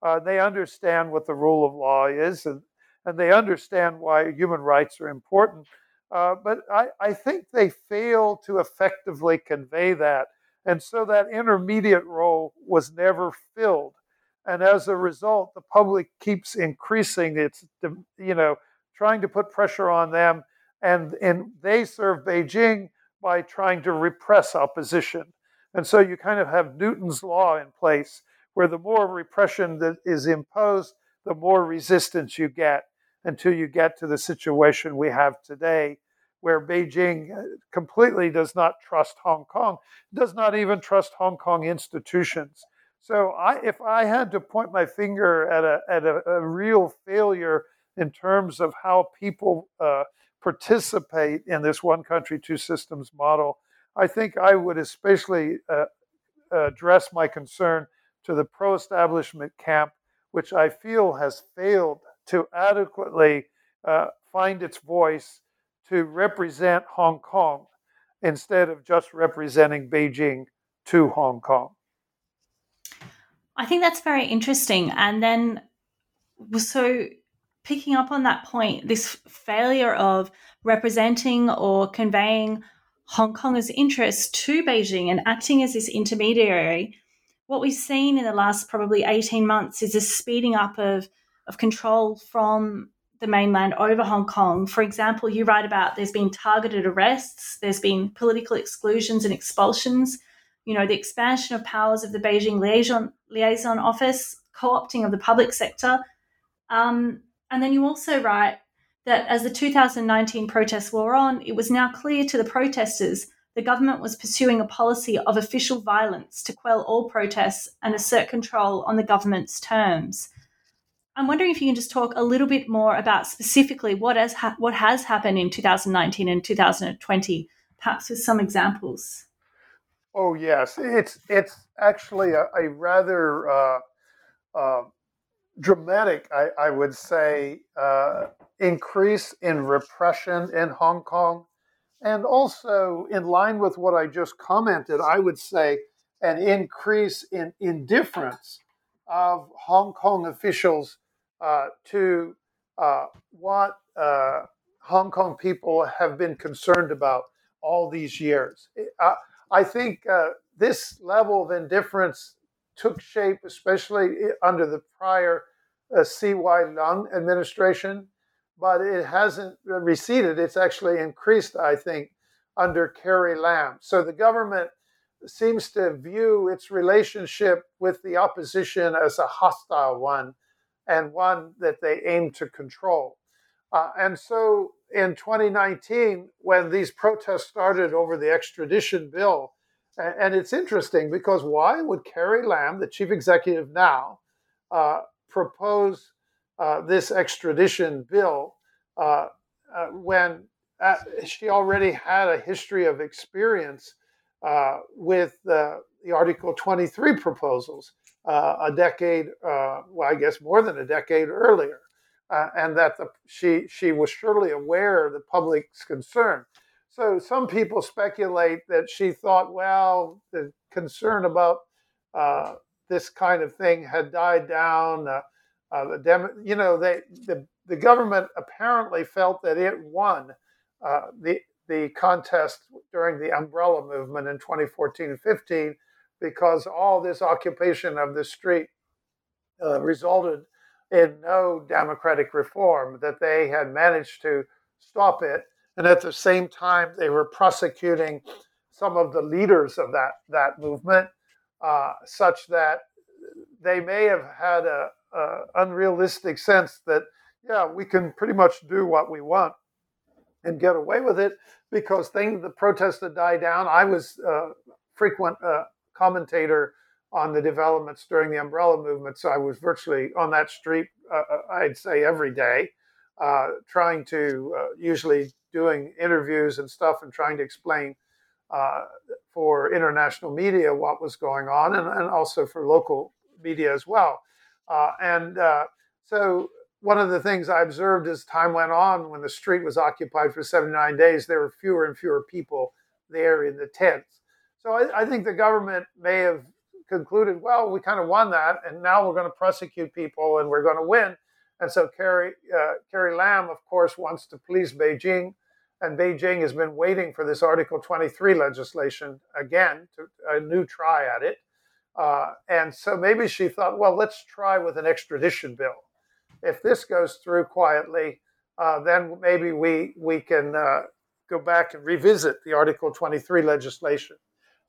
Uh, they understand what the rule of law is, and, and they understand why human rights are important. Uh, but I, I think they fail to effectively convey that. And so that intermediate role was never filled. And as a result, the public keeps increasing its, you know, trying to put pressure on them. And, and they serve Beijing by trying to repress opposition. And so you kind of have Newton's law in place, where the more repression that is imposed, the more resistance you get, until you get to the situation we have today, where Beijing completely does not trust Hong Kong, does not even trust Hong Kong institutions. So I, if I had to point my finger at a, at a, a real failure in terms of how people uh, participate in this one country, two systems model, I think I would especially uh, address my concern to the pro-establishment camp, which I feel has failed to adequately uh, find its voice to represent Hong Kong, instead of just representing Beijing to Hong Kong. I think that's very interesting. And then, so picking up on that point, this failure of representing or conveying Hong Kong's interests to Beijing and acting as this intermediary, what we've seen in the last probably eighteen months is a speeding up of, of control from the mainland over Hong Kong. For example, you write about there's been targeted arrests, there's been political exclusions and expulsions, you know, the expansion of powers of the Beijing liaison, liaison office, co-opting of the public sector. Um, and then you also write that as the two thousand nineteen protests wore on, it was now clear to the protesters the government was pursuing a policy of official violence to quell all protests and assert control on the government's terms. I'm wondering if you can just talk a little bit more about specifically what has, ha- what has happened in two thousand nineteen and two thousand twenty, perhaps with some examples. Oh, yes. It's it's actually a, a rather uh, uh, dramatic, I, I would say, uh, increase in repression in Hong Kong. And also, in line with what I just commented, I would say an increase in indifference of Hong Kong officials uh, to uh, what uh, Hong Kong people have been concerned about all these years. Uh, I think uh, this level of indifference took shape, especially under the prior uh, C Y Leung administration, but it hasn't receded. It's actually increased, I think, under Carrie Lam. So the government seems to view its relationship with the opposition as a hostile one and one that they aim to control. Uh, and so in twenty nineteen, when these protests started over the extradition bill, and, and it's interesting because why would Carrie Lam, the chief executive now, uh, propose uh, this extradition bill uh, uh, when uh, she already had a history of experience uh, with uh, the Article twenty-three proposals uh, a decade, uh, well, I guess more than a decade earlier? Uh, and that the, she she was surely aware of the public's concern. So some people speculate that she thought, well, the concern about uh, this kind of thing had died down. Uh, uh, the dem- you know, they, the the government apparently felt that it won uh, the the contest during the Umbrella Movement in twenty fourteen and fifteen because all this occupation of the street uh, resulted in no democratic reform, that they had managed to stop it. And at the same time, they were prosecuting some of the leaders of that, that movement, uh, such that they may have had a, a unrealistic sense that, yeah, we can pretty much do what we want and get away with it because things, the protests had died down. I was a frequent uh, commentator on the developments during the Umbrella Movement. So I was virtually on that street, uh, I'd say every day, uh, trying to, uh, usually doing interviews and stuff and trying to explain uh, for international media what was going on and, and also for local media as well. Uh, and uh, so one of the things I observed as time went on, when the street was occupied for seventy-nine days, there were fewer and fewer people there in the tents. So I, I think the government may have concluded, well, we kind of won that, and now we're going to prosecute people, and we're going to win. And so Carrie, uh, Carrie Lam, of course, wants to please Beijing, and Beijing has been waiting for this Article twenty-three legislation again, to, a new try at it. Uh, and so maybe she thought, well, let's try with an extradition bill. If this goes through quietly, uh, then maybe we we can uh, go back and revisit the Article twenty-three legislation.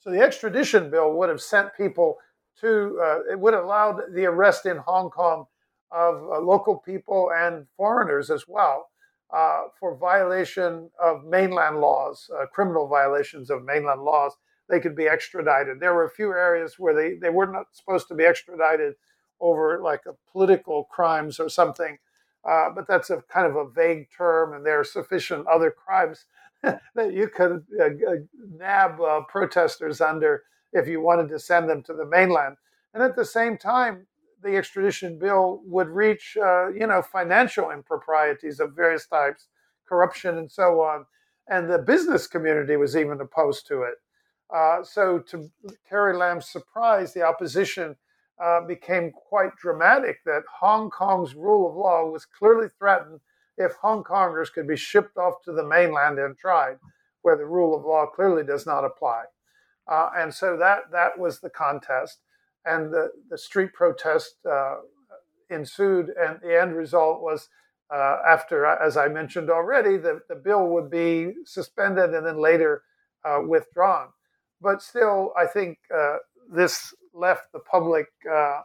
So the extradition bill would have sent people to, uh, it would have allowed the arrest in Hong Kong of uh, local people and foreigners as well uh, for violation of mainland laws, uh, criminal violations of mainland laws. They could be extradited. There were a few areas where they, they were not supposed to be extradited over like a political crimes or something, uh, but that's a kind of a vague term, and there are sufficient other crimes that you could uh, nab uh, protesters under if you wanted to send them to the mainland. And at the same time, the extradition bill would reach, uh, you know, financial improprieties of various types, corruption and so on. And the business community was even opposed to it. Uh, so to Carrie Lam's surprise, the opposition uh, became quite dramatic that Hong Kong's rule of law was clearly threatened if Hong Kongers could be shipped off to the mainland and tried, where the rule of law clearly does not apply. Uh, and so that that was the contest. And the, the street protest uh, ensued, and the end result was, uh, after, as I mentioned already, the, the bill would be suspended and then later uh, withdrawn. But still, I think uh, this left the public, uh,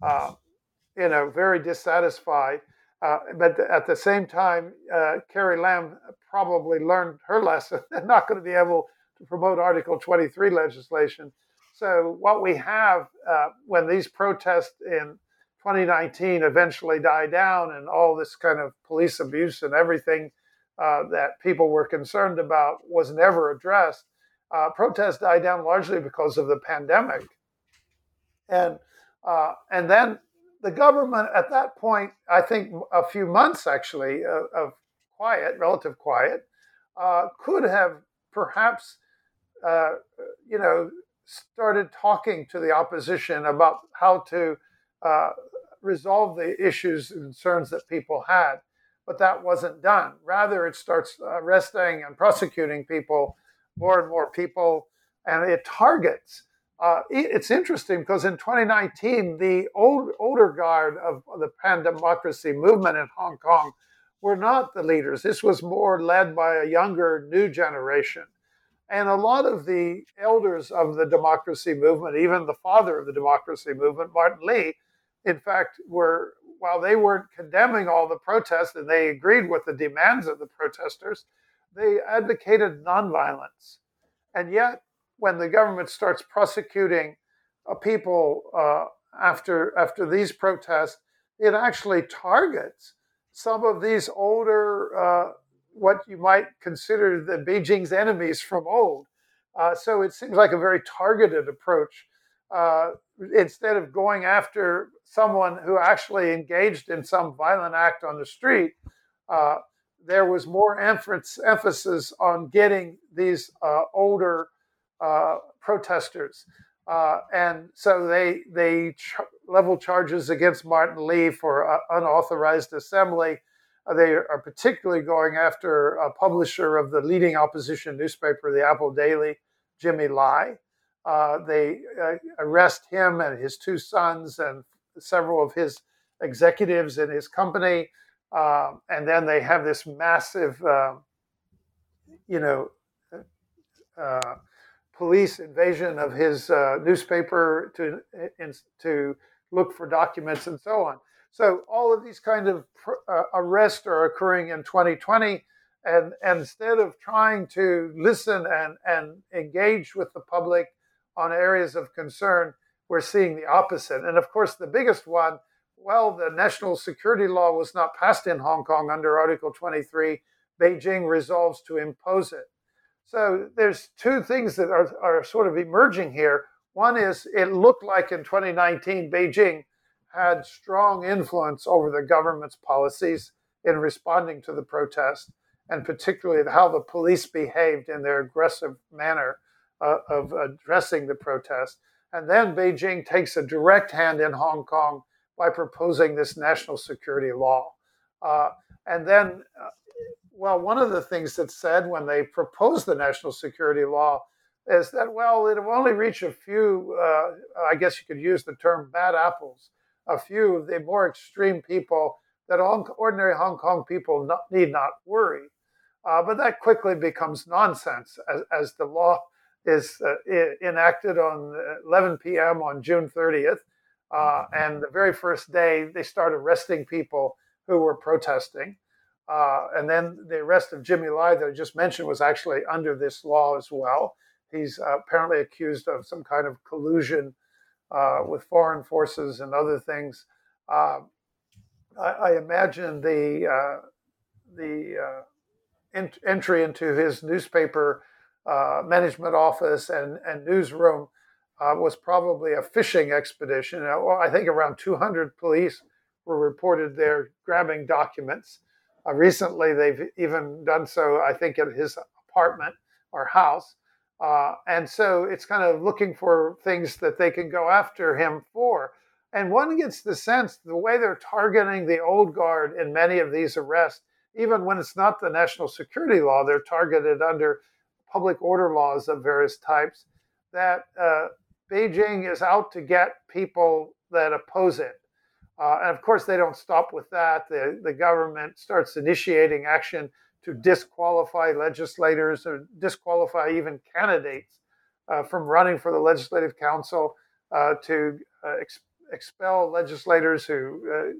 uh, you know, very dissatisfied. Uh, but at the same time, uh, Carrie Lam probably learned her lesson. They're not going to be able to promote Article twenty-three legislation. So what we have uh, when these protests in twenty nineteen eventually die down and all this kind of police abuse and everything uh, that people were concerned about was never addressed, uh, protests die down largely because of the pandemic. And uh, and then... the government at that point, I think a few months actually of, of quiet, relative quiet, uh, could have perhaps, uh, you know, started talking to the opposition about how to uh, resolve the issues and concerns that people had. But that wasn't done. Rather, it starts arresting and prosecuting people, more and more people, and it targets. Uh, it's interesting because in twenty nineteen, the old, older guard of the pan-democracy movement in Hong Kong were not the leaders. This was more led by a younger, new generation. And a lot of the elders of the democracy movement, even the father of the democracy movement, Martin Lee, in fact, were, while they weren't condemning all the protests and they agreed with the demands of the protesters, they advocated nonviolence. And yet, when the government starts prosecuting uh, people uh, after after these protests, it actually targets some of these older, uh, what you might consider the Beijing's enemies from old. Uh, so it seems like a very targeted approach. Uh, instead of going after someone who actually engaged in some violent act on the street, uh, there was more emphasis on getting these uh, older uh, protesters. Uh, and so they they ch- level charges against Martin Lee for uh, unauthorized assembly. Uh, they are particularly going after a publisher of the leading opposition newspaper, the Apple Daily, Jimmy Lai. Uh, they uh, arrest him and his two sons and several of his executives in his company. Um, and then they have this massive, uh, you know, uh, police invasion of his uh, newspaper to in, to look for documents and so on. So all of these kind of pr- uh, arrests are occurring in twenty twenty, and, and instead of trying to listen and, and engage with the public on areas of concern, we're seeing the opposite. And of course, the biggest one. Well, the national security law was not passed in Hong Kong under Article twenty-three. Beijing resolves to impose it. So there's two things that are, are sort of emerging here. One is it looked like in twenty nineteen, Beijing had strong influence over the government's policies in responding to the protest, and particularly how the police behaved in their aggressive manner uh, of addressing the protest. And then Beijing takes a direct hand in Hong Kong by proposing this national security law. Uh, and then, uh, well, one of the things that's said when they proposed the national security law is that, well, it will only reach a few, uh, I guess you could use the term bad apples, a few of the more extreme people that ordinary Hong Kong people not, need not worry. Uh, but that quickly becomes nonsense as, as the law is uh, enacted on eleven p.m. on June thirtieth. Uh, and the very first day, they start arresting people who were protesting. Uh, and then the arrest of Jimmy Lai that I just mentioned was actually under this law as well. He's uh, apparently accused of some kind of collusion uh, with foreign forces and other things. Uh, I, I imagine the uh, the uh, ent- entry into his newspaper uh, management office and, and newsroom Uh, was probably a fishing expedition. I think around two hundred police were reported there grabbing documents. Uh, recently, they've even done so, I think, at his apartment or house. Uh, and so it's kind of looking for things that they can go after him for. And one gets the sense the way they're targeting the old guard in many of these arrests, even when it's not the national security law, they're targeted under public order laws of various types, that uh, Beijing is out to get people that oppose it. Uh, and of course, they don't stop with that. The, the government starts initiating action to disqualify legislators or disqualify even candidates uh, from running for the Legislative Council, uh, to uh, ex- expel legislators who uh,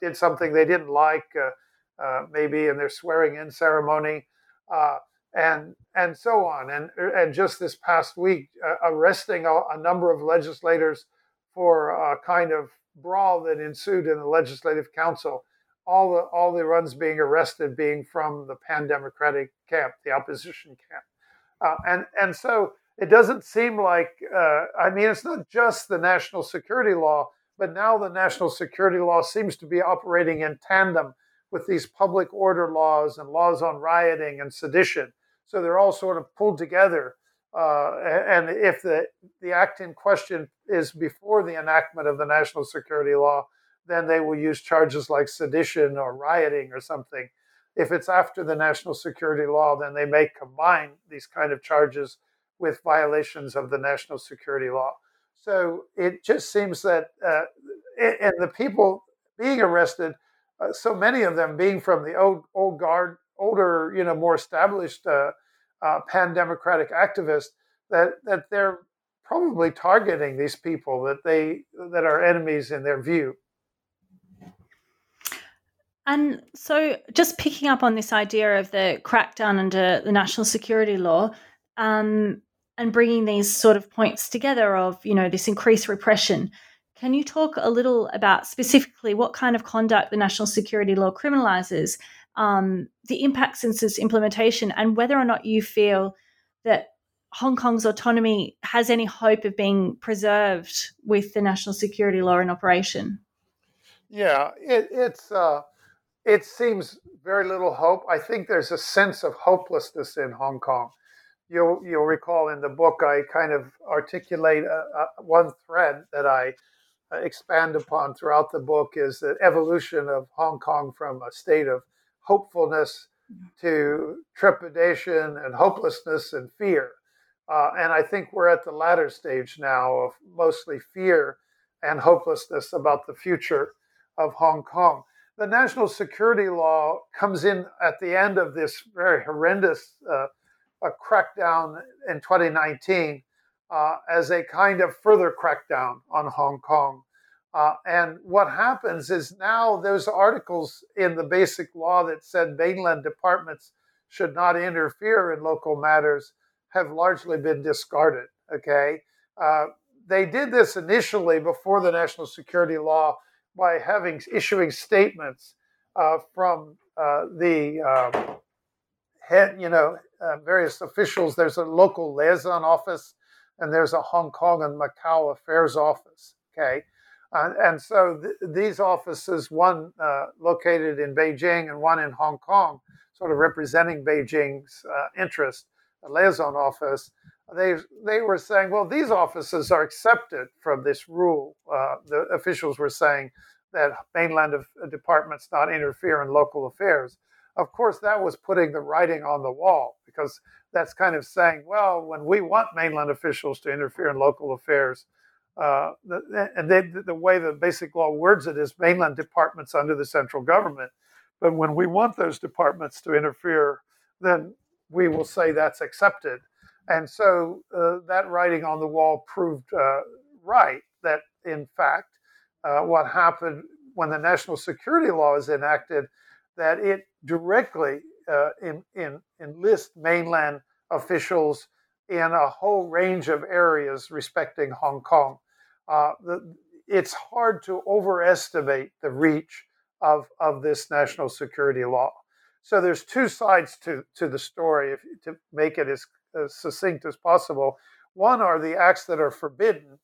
did something they didn't like, uh, uh, maybe in their swearing-in ceremony. Uh, And and so on. And and just this past week, uh, arresting a, a number of legislators for a kind of brawl that ensued in the Legislative Council. All the all the runs being arrested being from the pan-democratic camp, the opposition camp. Uh, and, and so it doesn't seem like, uh, I mean, it's not just the national security law, but now the national security law seems to be operating in tandem with these public order laws and laws on rioting and sedition. So they're all sort of pulled together. Uh, and if the, the act in question is before the enactment of the national security law, then they will use charges like sedition or rioting or something. If it's after the national security law, then they may combine these kind of charges with violations of the national security law. So it just seems that, uh, and the people being arrested, Uh, so many of them being from the old, old guard, older, you know, more established uh, uh, pan-democratic activists, that that they're probably targeting these people that they that are enemies in their view. And so, just picking up on this idea of the crackdown under the national security law, um, and bringing these sort of points together of, you know, this increased repression, can you talk a little about specifically what kind of conduct the national security law criminalizes, um, the impacts since its implementation, and whether or not you feel that Hong Kong's autonomy has any hope of being preserved with the national security law in operation? Yeah, it, it's... Uh... It seems very little hope. I think there's a sense of hopelessness in Hong Kong. You'll, you'll recall in the book I kind of articulate a, a, one thread that I expand upon throughout the book is the evolution of Hong Kong from a state of hopefulness to trepidation and hopelessness and fear. Uh, and I think we're at the latter stage now of mostly fear and hopelessness about the future of Hong Kong. The national security law comes in at the end of this very horrendous uh, a crackdown in twenty nineteen uh, as a kind of further crackdown on Hong Kong. Uh, and what happens is now those articles in the Basic Law that said mainland departments should not interfere in local matters have largely been discarded, okay? Uh, they did this initially before the national security law by having issuing statements uh, from uh, the uh, head, you know, uh, various officials. There's a local liaison office, and there's a Hong Kong and Macau affairs office. Okay, uh, and so th- these offices, one uh, located in Beijing and one in Hong Kong, sort of representing Beijing's uh, interest, a liaison office. They they were saying, well, these offices are accepted from this rule. Uh, the officials were saying that mainland of, uh, departments not interfere in local affairs. Of course, that was putting the writing on the wall because that's kind of saying, well, when we want mainland officials to interfere in local affairs, uh, the, and they, the way the Basic Law words it is mainland departments under the central government. But when we want those departments to interfere, then we will say that's accepted. And so uh, that writing on the wall proved uh, right, that in fact, uh, what happened when the national security law is enacted, that it directly uh, in, in, enlists mainland officials in a whole range of areas respecting Hong Kong. Uh, the, it's hard to overestimate the reach of, of this national security law. So there's two sides to, to the story, if, to make it as as succinct as possible. One are the acts that are forbidden,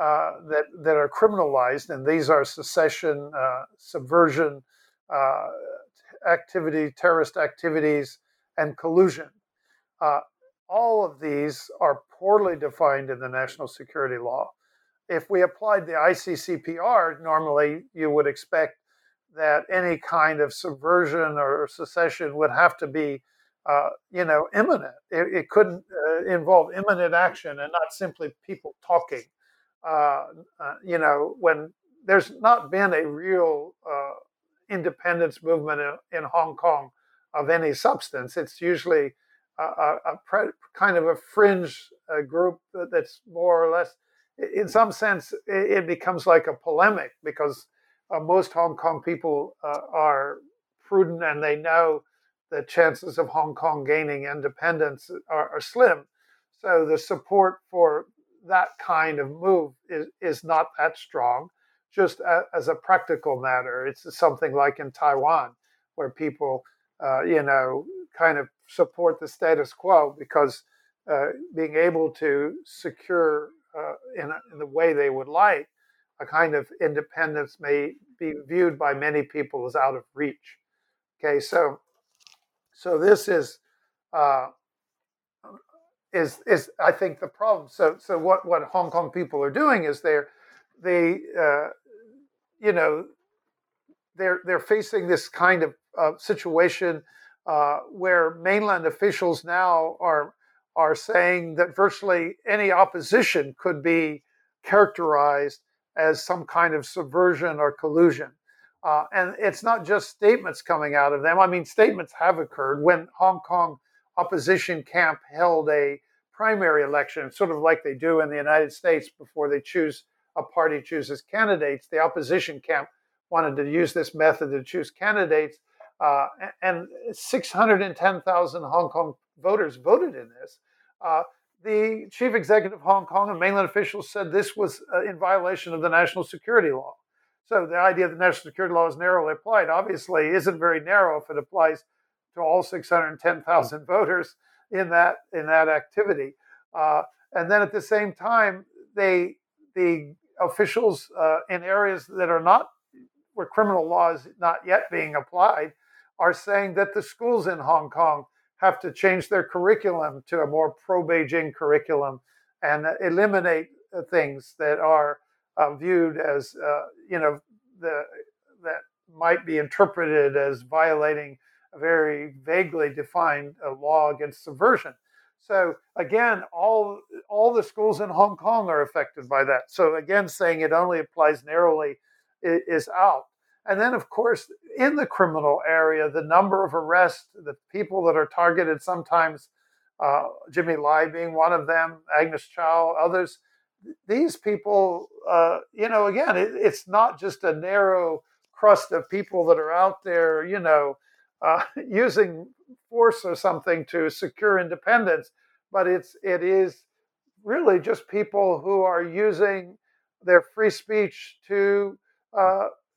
uh, that, that are criminalized, and these are secession, uh, subversion, uh, activity, terrorist activities, and collusion. Uh, all of these are poorly defined in the national security law. If we applied the I C C P R, normally you would expect that any kind of subversion or secession would have to be Uh, you know, imminent. It, it couldn't uh, involve imminent action and not simply people talking. Uh, uh, you know, when there's not been a real uh, independence movement in, in Hong Kong of any substance, it's usually a, a, a pre- kind of a fringe uh, group that's more or less, in some sense, it, it becomes like a polemic because uh, most Hong Kong people uh, are prudent and they know the chances of Hong Kong gaining independence are, are slim. So the support for that kind of move is, is not that strong, just a, as a practical matter. It's something like in Taiwan, where people, uh, you know, kind of support the status quo because uh, being able to secure uh, in, a, in the way they would like, a kind of independence may be viewed by many people as out of reach. Okay, so... So this is, uh, is is I think the problem. So so what, what Hong Kong people are doing is they're they uh, you know they're they're facing this kind of uh, situation uh, where mainland officials now are are saying that virtually any opposition could be characterized as some kind of subversion or collusion. Uh, and it's not just statements coming out of them. I mean, statements have occurred when Hong Kong opposition camp held a primary election, sort of like they do in the United States before they choose a party chooses candidates. The opposition camp wanted to use this method to choose candidates, uh, and six hundred ten thousand Hong Kong voters voted in this. Uh, the chief executive of Hong Kong and mainland officials said this was uh, in violation of the national security law. So the idea that the national security law is narrowly applied obviously isn't very narrow if it applies to all six hundred ten thousand voters in that in that activity. Uh, and then at the same time, they the officials uh, in areas that are not where criminal law is not yet being applied are saying that the schools in Hong Kong have to change their curriculum to a more pro-Beijing curriculum and eliminate things that are uh, viewed as uh, you know the that might be interpreted as violating a very vaguely defined uh, law against subversion. So again, all all the schools in Hong Kong are affected by that. So again, saying it only applies narrowly is out. And then, of course, in the criminal area, the number of arrests, the people that are targeted, sometimes uh, Jimmy Lai being one of them, Agnes Chow, others, these people, uh, you know, again, it, it's not just a narrow crust of people that are out there, you know, uh, using force or something to secure independence, but it's it is really just people who are using their free speech to Uh,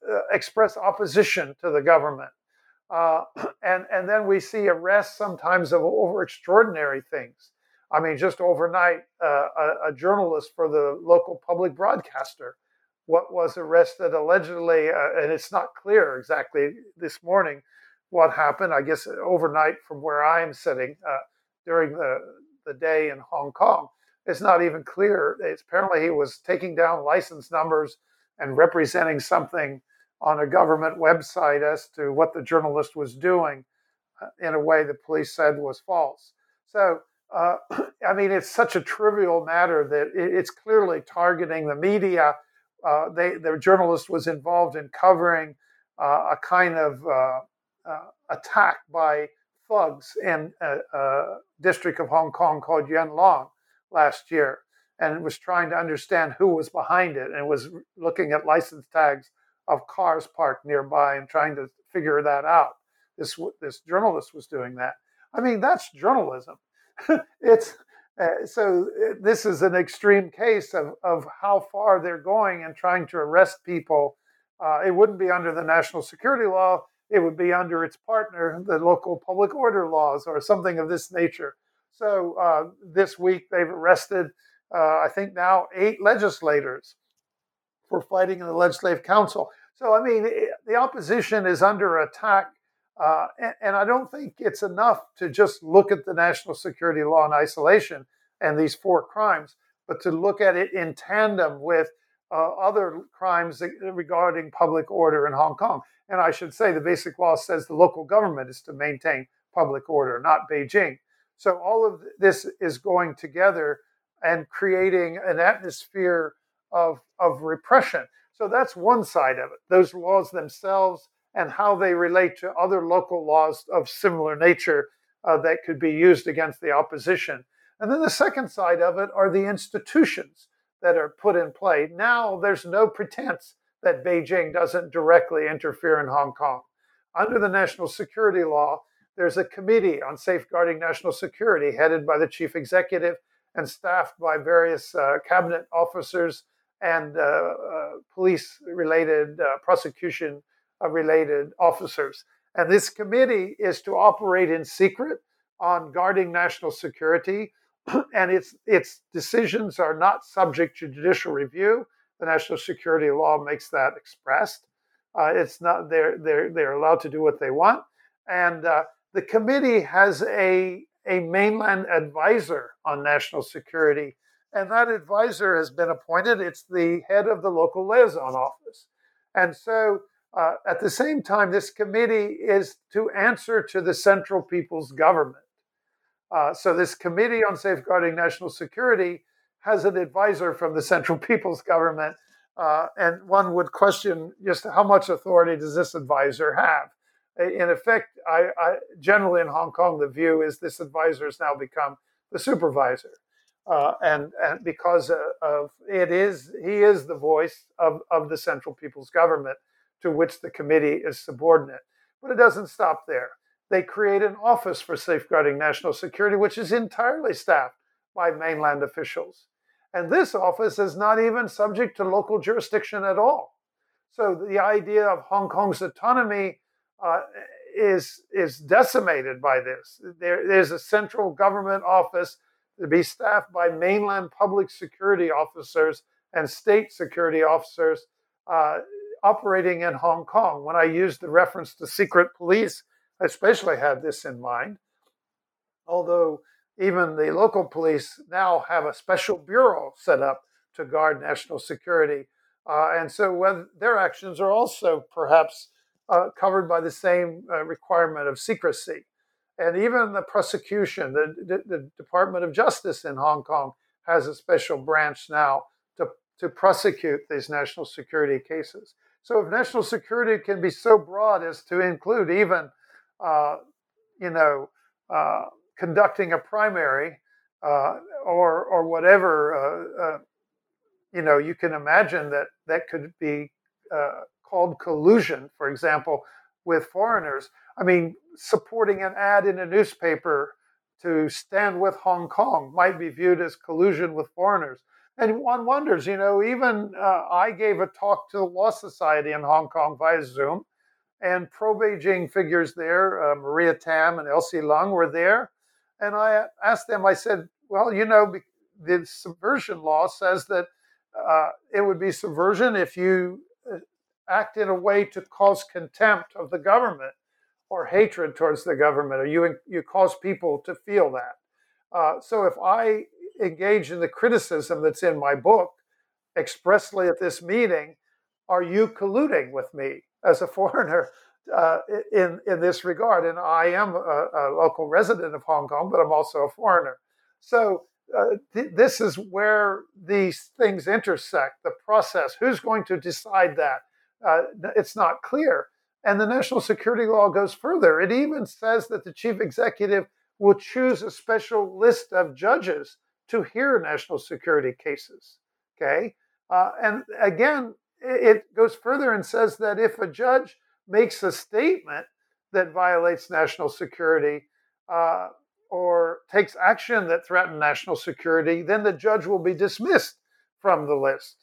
uh, express opposition to the government. Uh, and, and then we see arrests sometimes of over extraordinary things. I mean, just overnight, uh, a, a journalist for the local public broadcaster what was arrested allegedly, uh, and it's not clear exactly this morning what happened, I guess overnight from where I'm sitting uh, during the, the day in Hong Kong. It's not even clear. It's apparently he was taking down license numbers and representing something on a government website as to what the journalist was doing in a way the police said was false. So, uh, I mean, it's such a trivial matter that it's clearly targeting the media. Uh, they, the journalist was involved in covering uh, a kind of uh, uh, attack by thugs in a, a district of Hong Kong called Yuen Long last year, and was trying to understand who was behind it and was looking at license tags of cars parked nearby and trying to figure that out. This this journalist was doing that. I mean, that's journalism. it's uh, so it, this is an extreme case of, of how far they're going and trying to arrest people. Uh, it wouldn't be under the national security law. It would be under its partner, the local public order laws or something of this nature. So uh, this week they've arrested Uh, I think now eight legislators for fighting in the Legislative Council. So, I mean, it, the opposition is under attack, uh, and, and I don't think it's enough to just look at the national security law in isolation and these four crimes, but to look at it in tandem with uh, other crimes regarding public order in Hong Kong. And I should say the Basic Law says the local government is to maintain public order, not Beijing. So all of this is going together and creating an atmosphere of of repression. So that's one side of it, those laws themselves and how they relate to other local laws of similar nature uh, that could be used against the opposition. And then the second side of it are the institutions that are put in play. Now there's no pretense that Beijing doesn't directly interfere in Hong Kong. Under the national security law, there's a committee on safeguarding national security headed by the chief executive and staffed by various uh, cabinet officers and uh, uh, police-related, uh, prosecution-related officers. And this committee is to operate in secret on guarding national security, and its its decisions are not subject to judicial review. The national security law makes that expressed. Uh, it's not they're they're they're allowed to do what they want, and uh, the committee has a. a mainland advisor on national security. And that advisor has been appointed. It's the head of the local liaison office. And so uh, at the same time, this committee is to answer to the Central People's Government. Uh, so this Committee on Safeguarding National Security has an advisor from the Central People's Government. Uh, and one would question just how much authority does this advisor have? in effect, I, I, generally in Hong Kong, the view is this advisor has now become the supervisor. Uh, and, and because of it is, he is the voice of, of the Central People's Government to which the committee is subordinate. But it doesn't stop there. They create an office for safeguarding national security, which is entirely staffed by mainland officials. And this office is not even subject to local jurisdiction at all. So the idea of Hong Kong's autonomy uh, is, is decimated by this. There, there's a central government office to be staffed by mainland public security officers and state security officers uh, operating in Hong Kong. When I used the reference to secret police, I especially had this in mind, although even the local police now have a special bureau set up to guard national security. Uh, and so whether their actions are also perhaps uh, covered by the same uh, requirement of secrecy. And even the prosecution, the, the, the Department of Justice in Hong Kong has a special branch now to, to prosecute these national security cases. So if national security can be so broad as to include even, uh, you know, uh, conducting a primary uh, or or whatever, uh, uh, you know, you can imagine that that could be uh, called collusion, for example, with foreigners. I mean, supporting an ad in a newspaper to stand with Hong Kong might be viewed as collusion with foreigners. And one wonders, you know, even uh, I gave a talk to the Law Society in Hong Kong via Zoom, and pro-Beijing figures there, uh, Maria Tam and Elsie Lung were there. And I asked them, I said, well, you know, the subversion law says that uh, it would be subversion if you act in a way to cause contempt of the government or hatred towards the government, or you you cause people to feel that. Uh, so if I engage in the criticism that's in my book expressly at this meeting, are you colluding with me as a foreigner uh, in, in this regard? And I am a, a local resident of Hong Kong, but I'm also a foreigner. So uh, th- this is where these things intersect, the process. Who's going to decide that? Uh, it's not clear. And the national security law goes further. It even says that the chief executive will choose a special list of judges to hear national security cases. Okay, uh, and again, it goes further and says that if a judge makes a statement that violates national security uh, or takes action that threatens national security, then the judge will be dismissed from the list.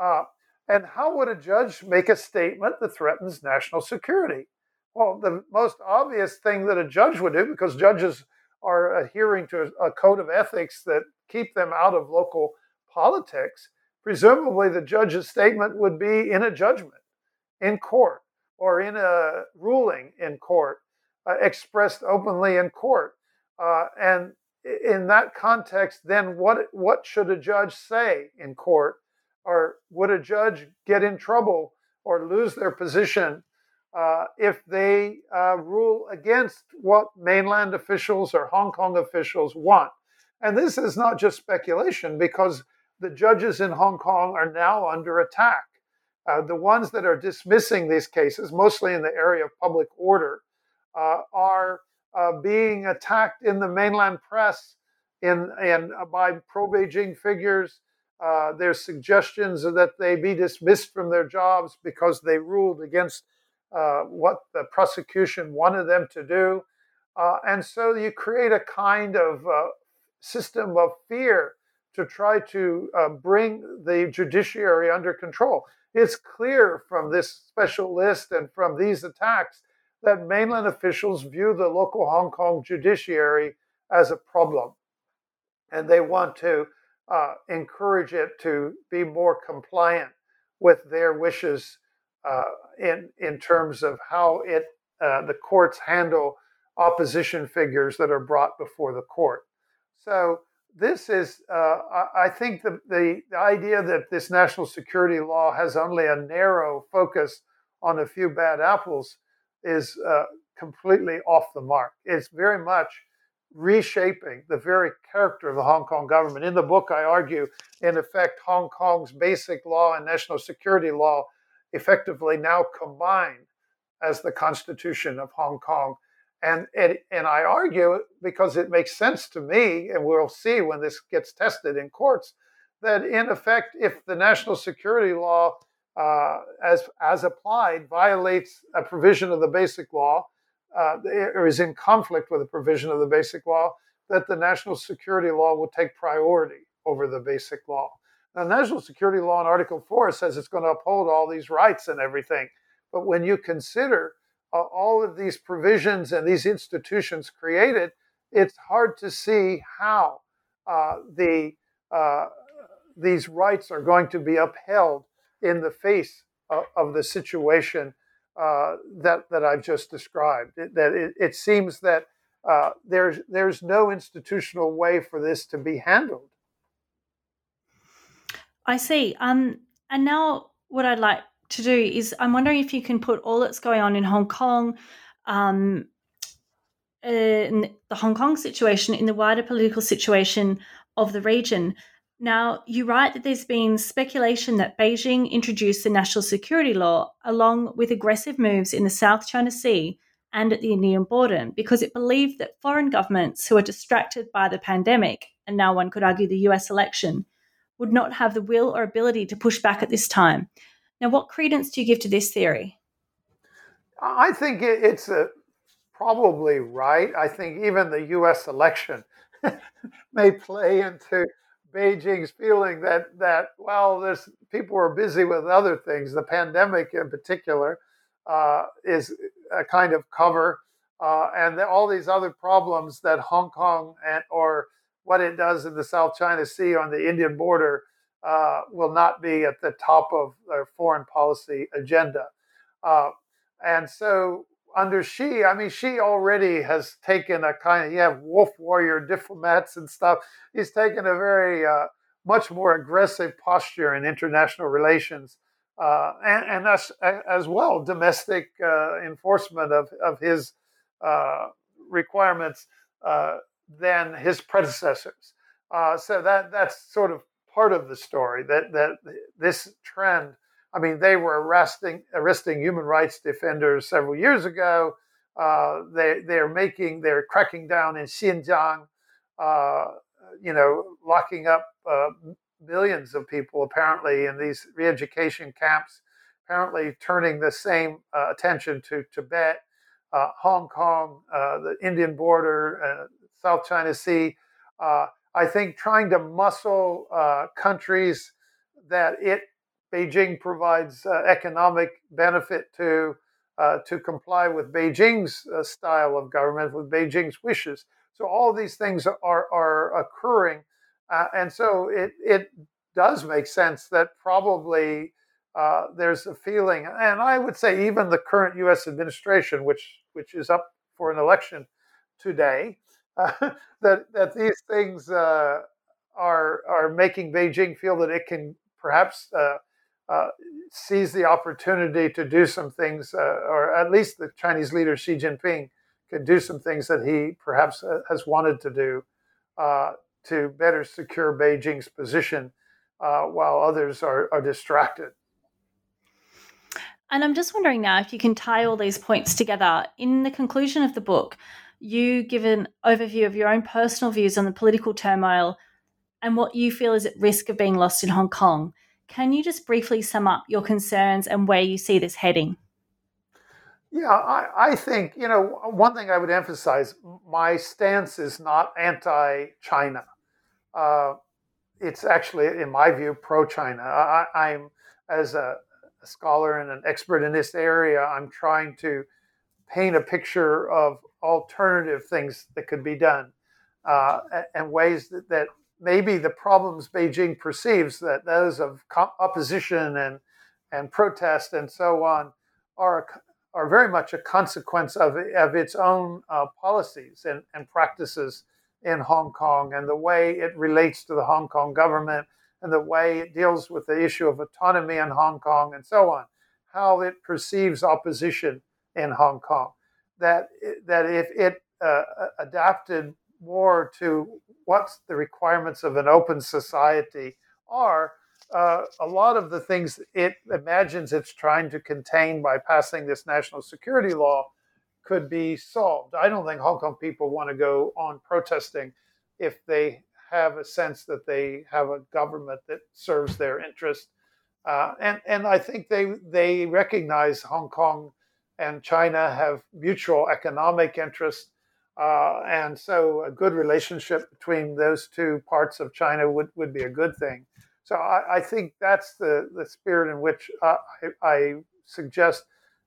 Uh, and how would a judge make a statement that threatens national security? Well, the most obvious thing that a judge would do, because judges are adhering to a code of ethics that keep them out of local politics, presumably the judge's statement would be in a judgment in court or in a ruling in court, uh, expressed openly in court. Uh, and in that context, then what, what should a judge say in court? Or would a judge get in trouble or lose their position uh, if they uh, rule against what mainland officials or Hong Kong officials want? And this is not just speculation, because the judges in Hong Kong are now under attack. Uh, the ones that are dismissing these cases, mostly in the area of public order, uh, are uh, being attacked in the mainland press in, in uh, by pro-Beijing figures. Uh, there's suggestions that they be dismissed from their jobs because they ruled against uh, what the prosecution wanted them to do. Uh, and so you create a kind of uh, system of fear to try to uh, bring the judiciary under control. It's clear from this special list and from these attacks that mainland officials view the local Hong Kong judiciary as a problem, and they want to uh, encourage it to be more compliant with their wishes uh, in, in terms of how it uh, the courts handle opposition figures that are brought before the court. So this is, uh, I think, the, the idea that this national security law has only a narrow focus on a few bad apples is uh, completely off the mark. It's very much reshaping the very character of the Hong Kong government. In the book, I argue, in effect, Hong Kong's basic law and national security law effectively now combine as the Constitution of Hong Kong. And it, and I argue, because it makes sense to me, and we'll see when this gets tested in courts, that in effect, if the national security law uh, as, as applied violates a provision of the Basic Law, uh, or is in conflict with a provision of the Basic Law, that the national security law will take priority over the Basic Law. Now, national security law in Article four says it's going to uphold all these rights and everything. But when you consider uh, all of these provisions and these institutions created, it's hard to see how uh, the uh, these rights are going to be upheld in the face of, of the situation uh, that, that I've just described. It, that it, it seems that uh, there's, there's no institutional way for this to be handled. I see. Um, and now what I'd like to do is, I'm wondering if you can put all that's going on in Hong Kong, um, in the Hong Kong situation, in the wider political situation of the region. Now, you write that there's been speculation that Beijing introduced the national security law along with aggressive moves in the South China Sea and at the Indian border because it believed that foreign governments who are distracted by the pandemic, and now one could argue the U S election, would not have the will or ability to push back at this time. Now, what credence do you give to this theory? I think it's a, probably right. I think even the U S election may play into Beijing's feeling that, that well, there's, people are busy with other things. The pandemic in particular uh, is a kind of cover. Uh, and the, all these other problems that Hong Kong and or what it does in the South China Sea on the Indian border uh, will not be at the top of their foreign policy agenda. Uh, and so under Xi, I mean, Xi already has taken a kind of, you have wolf warrior diplomats and stuff. He's taken a very uh, much more aggressive posture in international relations uh, and, and as, as well domestic uh, enforcement of, of his uh, requirements uh, than his predecessors. Uh, so that that's sort of part of the story, that that this trend, I mean, they were arresting arresting human rights defenders several years ago. Uh, they they're making they're cracking down in Xinjiang, uh, you know, locking up uh, millions of people apparently in these re-education camps. Apparently, turning the same uh, attention to Tibet, uh, Hong Kong, uh, the Indian border, uh, South China Sea. Uh, I think trying to muscle uh, countries that it Beijing provides uh, economic benefit to uh, to comply with Beijing's uh, style of government, with Beijing's wishes. So all these things are are occurring, uh, and so it it does make sense that probably uh, there's a feeling, and I would say even the current U S administration, which which is up for an election today, uh, that that these things uh, are are making Beijing feel that it can perhaps Uh, Uh, sees the opportunity to do some things, uh, or at least the Chinese leader Xi Jinping could do some things that he perhaps uh, has wanted to do uh, to better secure Beijing's position uh, while others are, are distracted. And I'm just wondering now if you can tie all these points together. In the conclusion of the book, you give an overview of your own personal views on the political turmoil and what you feel is at risk of being lost in Hong Kong. Can you just briefly sum up your concerns and where you see this heading? Yeah, I, I think, you know, one thing I would emphasize, my stance is not anti-China. Uh, it's actually, in my view, pro-China. I, I'm, as a, a scholar and an expert in this area, I'm trying to paint a picture of alternative things that could be done uh, and ways that, that maybe the problems Beijing perceives, that those of opposition and and protest and so on, are are very much a consequence of of its own uh, policies and, and practices in Hong Kong, and the way it relates to the Hong Kong government, and the way it deals with the issue of autonomy in Hong Kong and so on, how it perceives opposition in Hong Kong. That, that if it uh, adapted more to what the requirements of an open society are, uh, a lot of the things it imagines it's trying to contain by passing this national security law could be solved. I don't think Hong Kong people want to go on protesting if they have a sense that they have a government that serves their interest. Uh, and, and I think they, they recognize Hong Kong and China have mutual economic interests. Uh, and so a good relationship between those two parts of China would, would be a good thing. So I, I think that's the, the spirit in which I, I suggest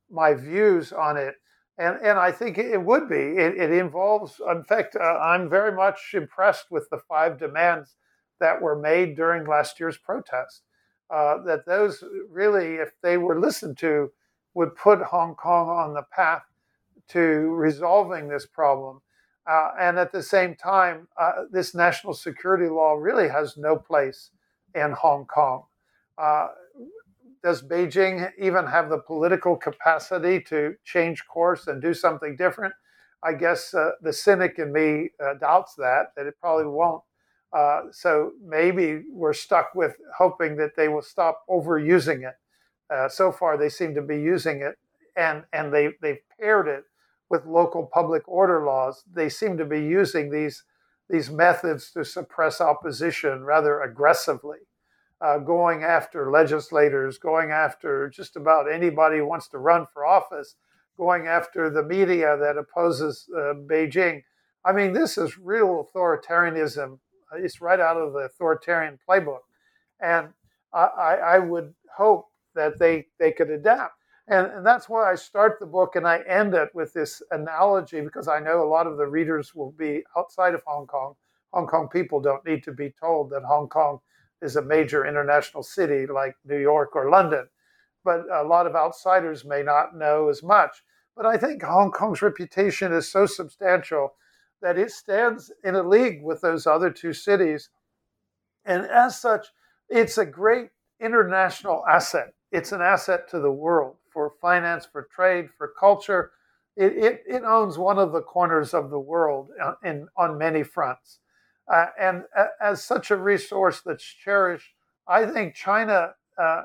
my views on it. And and I think it would be. It, it involves, in fact, uh, I'm very much impressed with the five demands that were made during last year's protest. Uh, that those really, if they were listened to, would put Hong Kong on the path to resolving this problem. Uh, and at the same time, uh, this national security law really has no place in Hong Kong. Uh, Does Beijing even have the political capacity to change course and do something different? I guess uh, the cynic in me uh, doubts that, that it probably won't. Uh, so maybe we're stuck with hoping that they will stop overusing it. Uh, so far, they seem to be using it, and, and they, they've paired it with local public order laws. They seem to be using these, these methods to suppress opposition rather aggressively. Uh, going after legislators, going after just about anybody who wants to run for office, going after the media that opposes uh, Beijing. I mean, this is real authoritarianism. It's right out of the authoritarian playbook. And I, I, I would hope that they, they could adapt. And, and that's why I start the book and I end it with this analogy, because I know a lot of the readers will be outside of Hong Kong. Hong Kong people don't need to be told that Hong Kong is a major international city like New York or London. But a lot of outsiders may not know as much. But I think Hong Kong's reputation is so substantial that it stands in a league with those other two cities. And as such, it's a great international asset. It's an asset to the world for finance, for trade, for culture. It, it, it owns one of the corners of the world in, on many fronts. Uh, and uh, as such a resource that's cherished, I think China uh,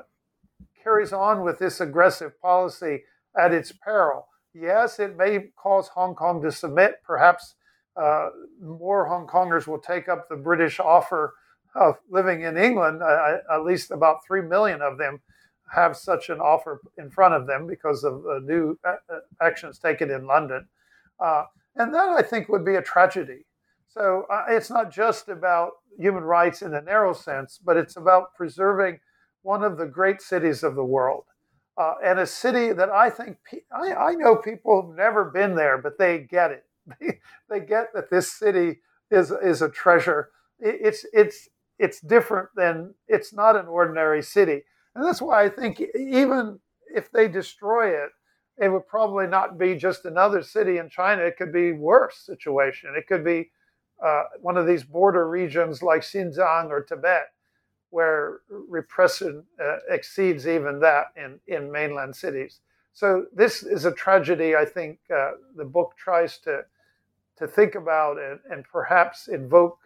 carries on with this aggressive policy at its peril. Yes, it may cause Hong Kong to submit. Perhaps uh, more Hong Kongers will take up the British offer of living in England. Uh, at least about three million of them have such an offer in front of them because of uh, new actions taken in London. Uh, and that, I think, would be a tragedy. So uh, it's not just about human rights in the narrow sense, but it's about preserving one of the great cities of the world. Uh, and a city that I think, pe- I, I know people who've never been there, but they get it. They get that this city is is a treasure. It, it's, it's, it's different than, it's not an ordinary city. And that's why I think even if they destroy it, it would probably not be just another city in China. It could be worse situation. It could be Uh, one of these border regions like Xinjiang or Tibet, where repression uh, exceeds even that in, in mainland cities. So this is a tragedy I think uh, the book tries to to think about and, and perhaps invoke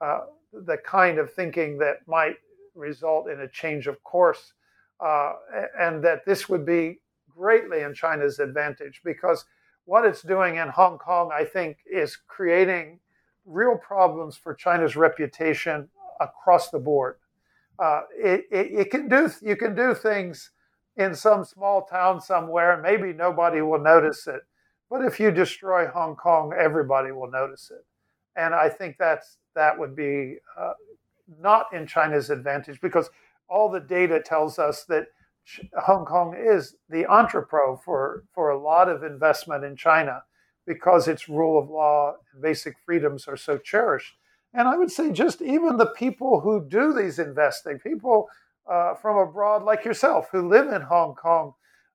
uh, the kind of thinking that might result in a change of course, uh, and that this would be greatly in China's advantage, because what it's doing in Hong Kong, I think, is creating real problems for China's reputation across the board. Uh, it, it, it can do you can do things in some small town somewhere, and maybe nobody will notice it. But if you destroy Hong Kong, everybody will notice it. And I think that's that would be uh, not in China's advantage, because all the data tells us that Ch- Hong Kong is the entrepot for, for a lot of investment in China, because its rule of law and basic freedoms are so cherished. And I would say just even the people who do these investing, people uh, from abroad like yourself who live in Hong Kong,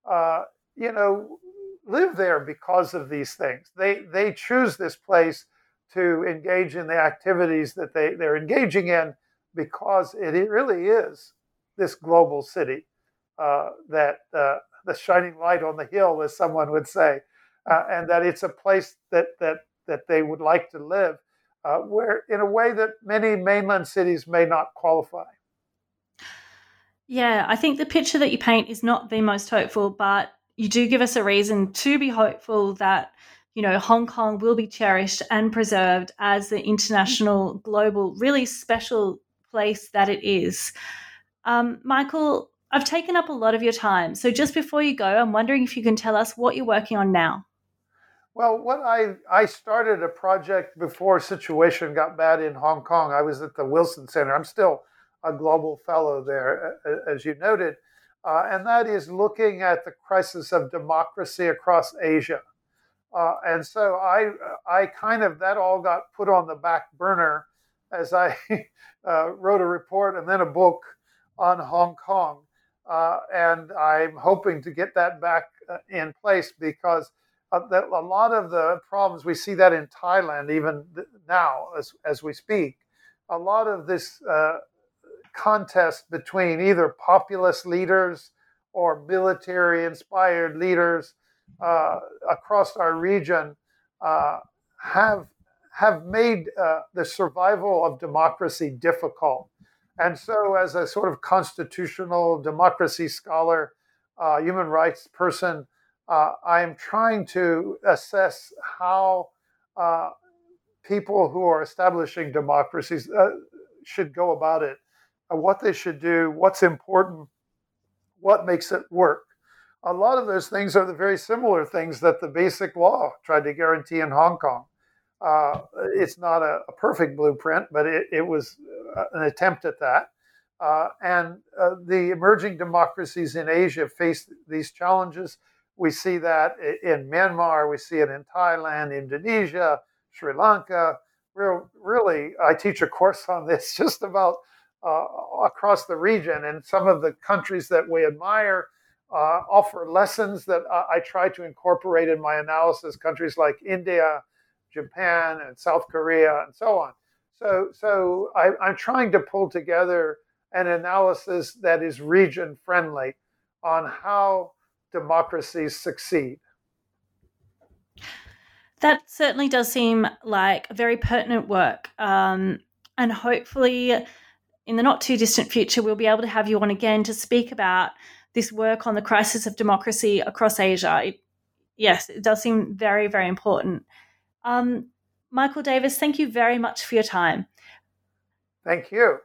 uh, you know, live there because of these things. They they choose this place to engage in the activities that they, they're engaging in because it, it really is this global city uh, that uh, the shining light on the hill, as someone would say. Uh, and that it's a place that that that they would like to live, uh, where in a way that many mainland cities may not qualify. Yeah, I think the picture that you paint is not the most hopeful, but you do give us a reason to be hopeful that, you know, Hong Kong will be cherished and preserved as the international, global, really special place that it is. Um, Michael, I've taken up a lot of your time. So just before you go, I'm wondering if you can tell us what you're working on now. Well, what I I started a project before situation got bad in Hong Kong. I was at the Wilson Center. I'm still a global fellow there, as you noted. Uh, and that is looking at the crisis of democracy across Asia. Uh, and so I I kind of, that all got put on the back burner as I uh, wrote a report and then a book on Hong Kong. Uh, and I'm hoping to get that back uh, in place because uh, that, a lot of the problems, we see that in Thailand even th- now as, as we speak, a lot of this uh, contest between either populist leaders or military-inspired leaders Uh, across our region uh, have have made uh, the survival of democracy difficult. And so as a sort of constitutional democracy scholar, uh, human rights person, uh, I'm trying to assess how uh, people who are establishing democracies uh, should go about it, uh, what they should do, what's important, what makes it work. A lot of those things are the very similar things that the Basic Law tried to guarantee in Hong Kong. Uh, it's not a, a perfect blueprint, but it, it was an attempt at that. Uh, and uh, the emerging democracies in Asia face these challenges. We see that in Myanmar. We see it in Thailand, Indonesia, Sri Lanka. We're really, I teach a course on this just about uh, across the region, and some of the countries that we admire Uh, offer lessons that uh, I try to incorporate in my analysis, countries like India, Japan, and South Korea, and so on. So so I, I'm trying to pull together an analysis that is region-friendly on how democracies succeed. That certainly does seem like very pertinent work, um, and hopefully in the not-too-distant future we'll be able to have you on again to speak about this work on the crisis of democracy across Asia. It, yes, it does seem very, very important. Um, Michael Davis, thank you very much for your time. Thank you.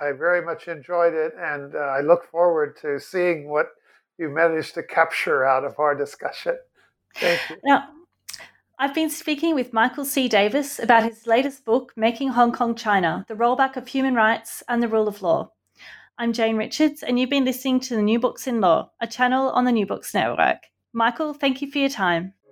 I very much enjoyed it, and uh, I look forward to seeing what you managed to capture out of our discussion. Thank you. Now, I've been speaking with Michael C. Davis about his latest book, Making Hong Kong China: The Rollback of Human Rights and the Rule of Law. I'm Jane Richards, and you've been listening to the New Books in Law, a channel on the New Books Network. Michael, thank you for your time.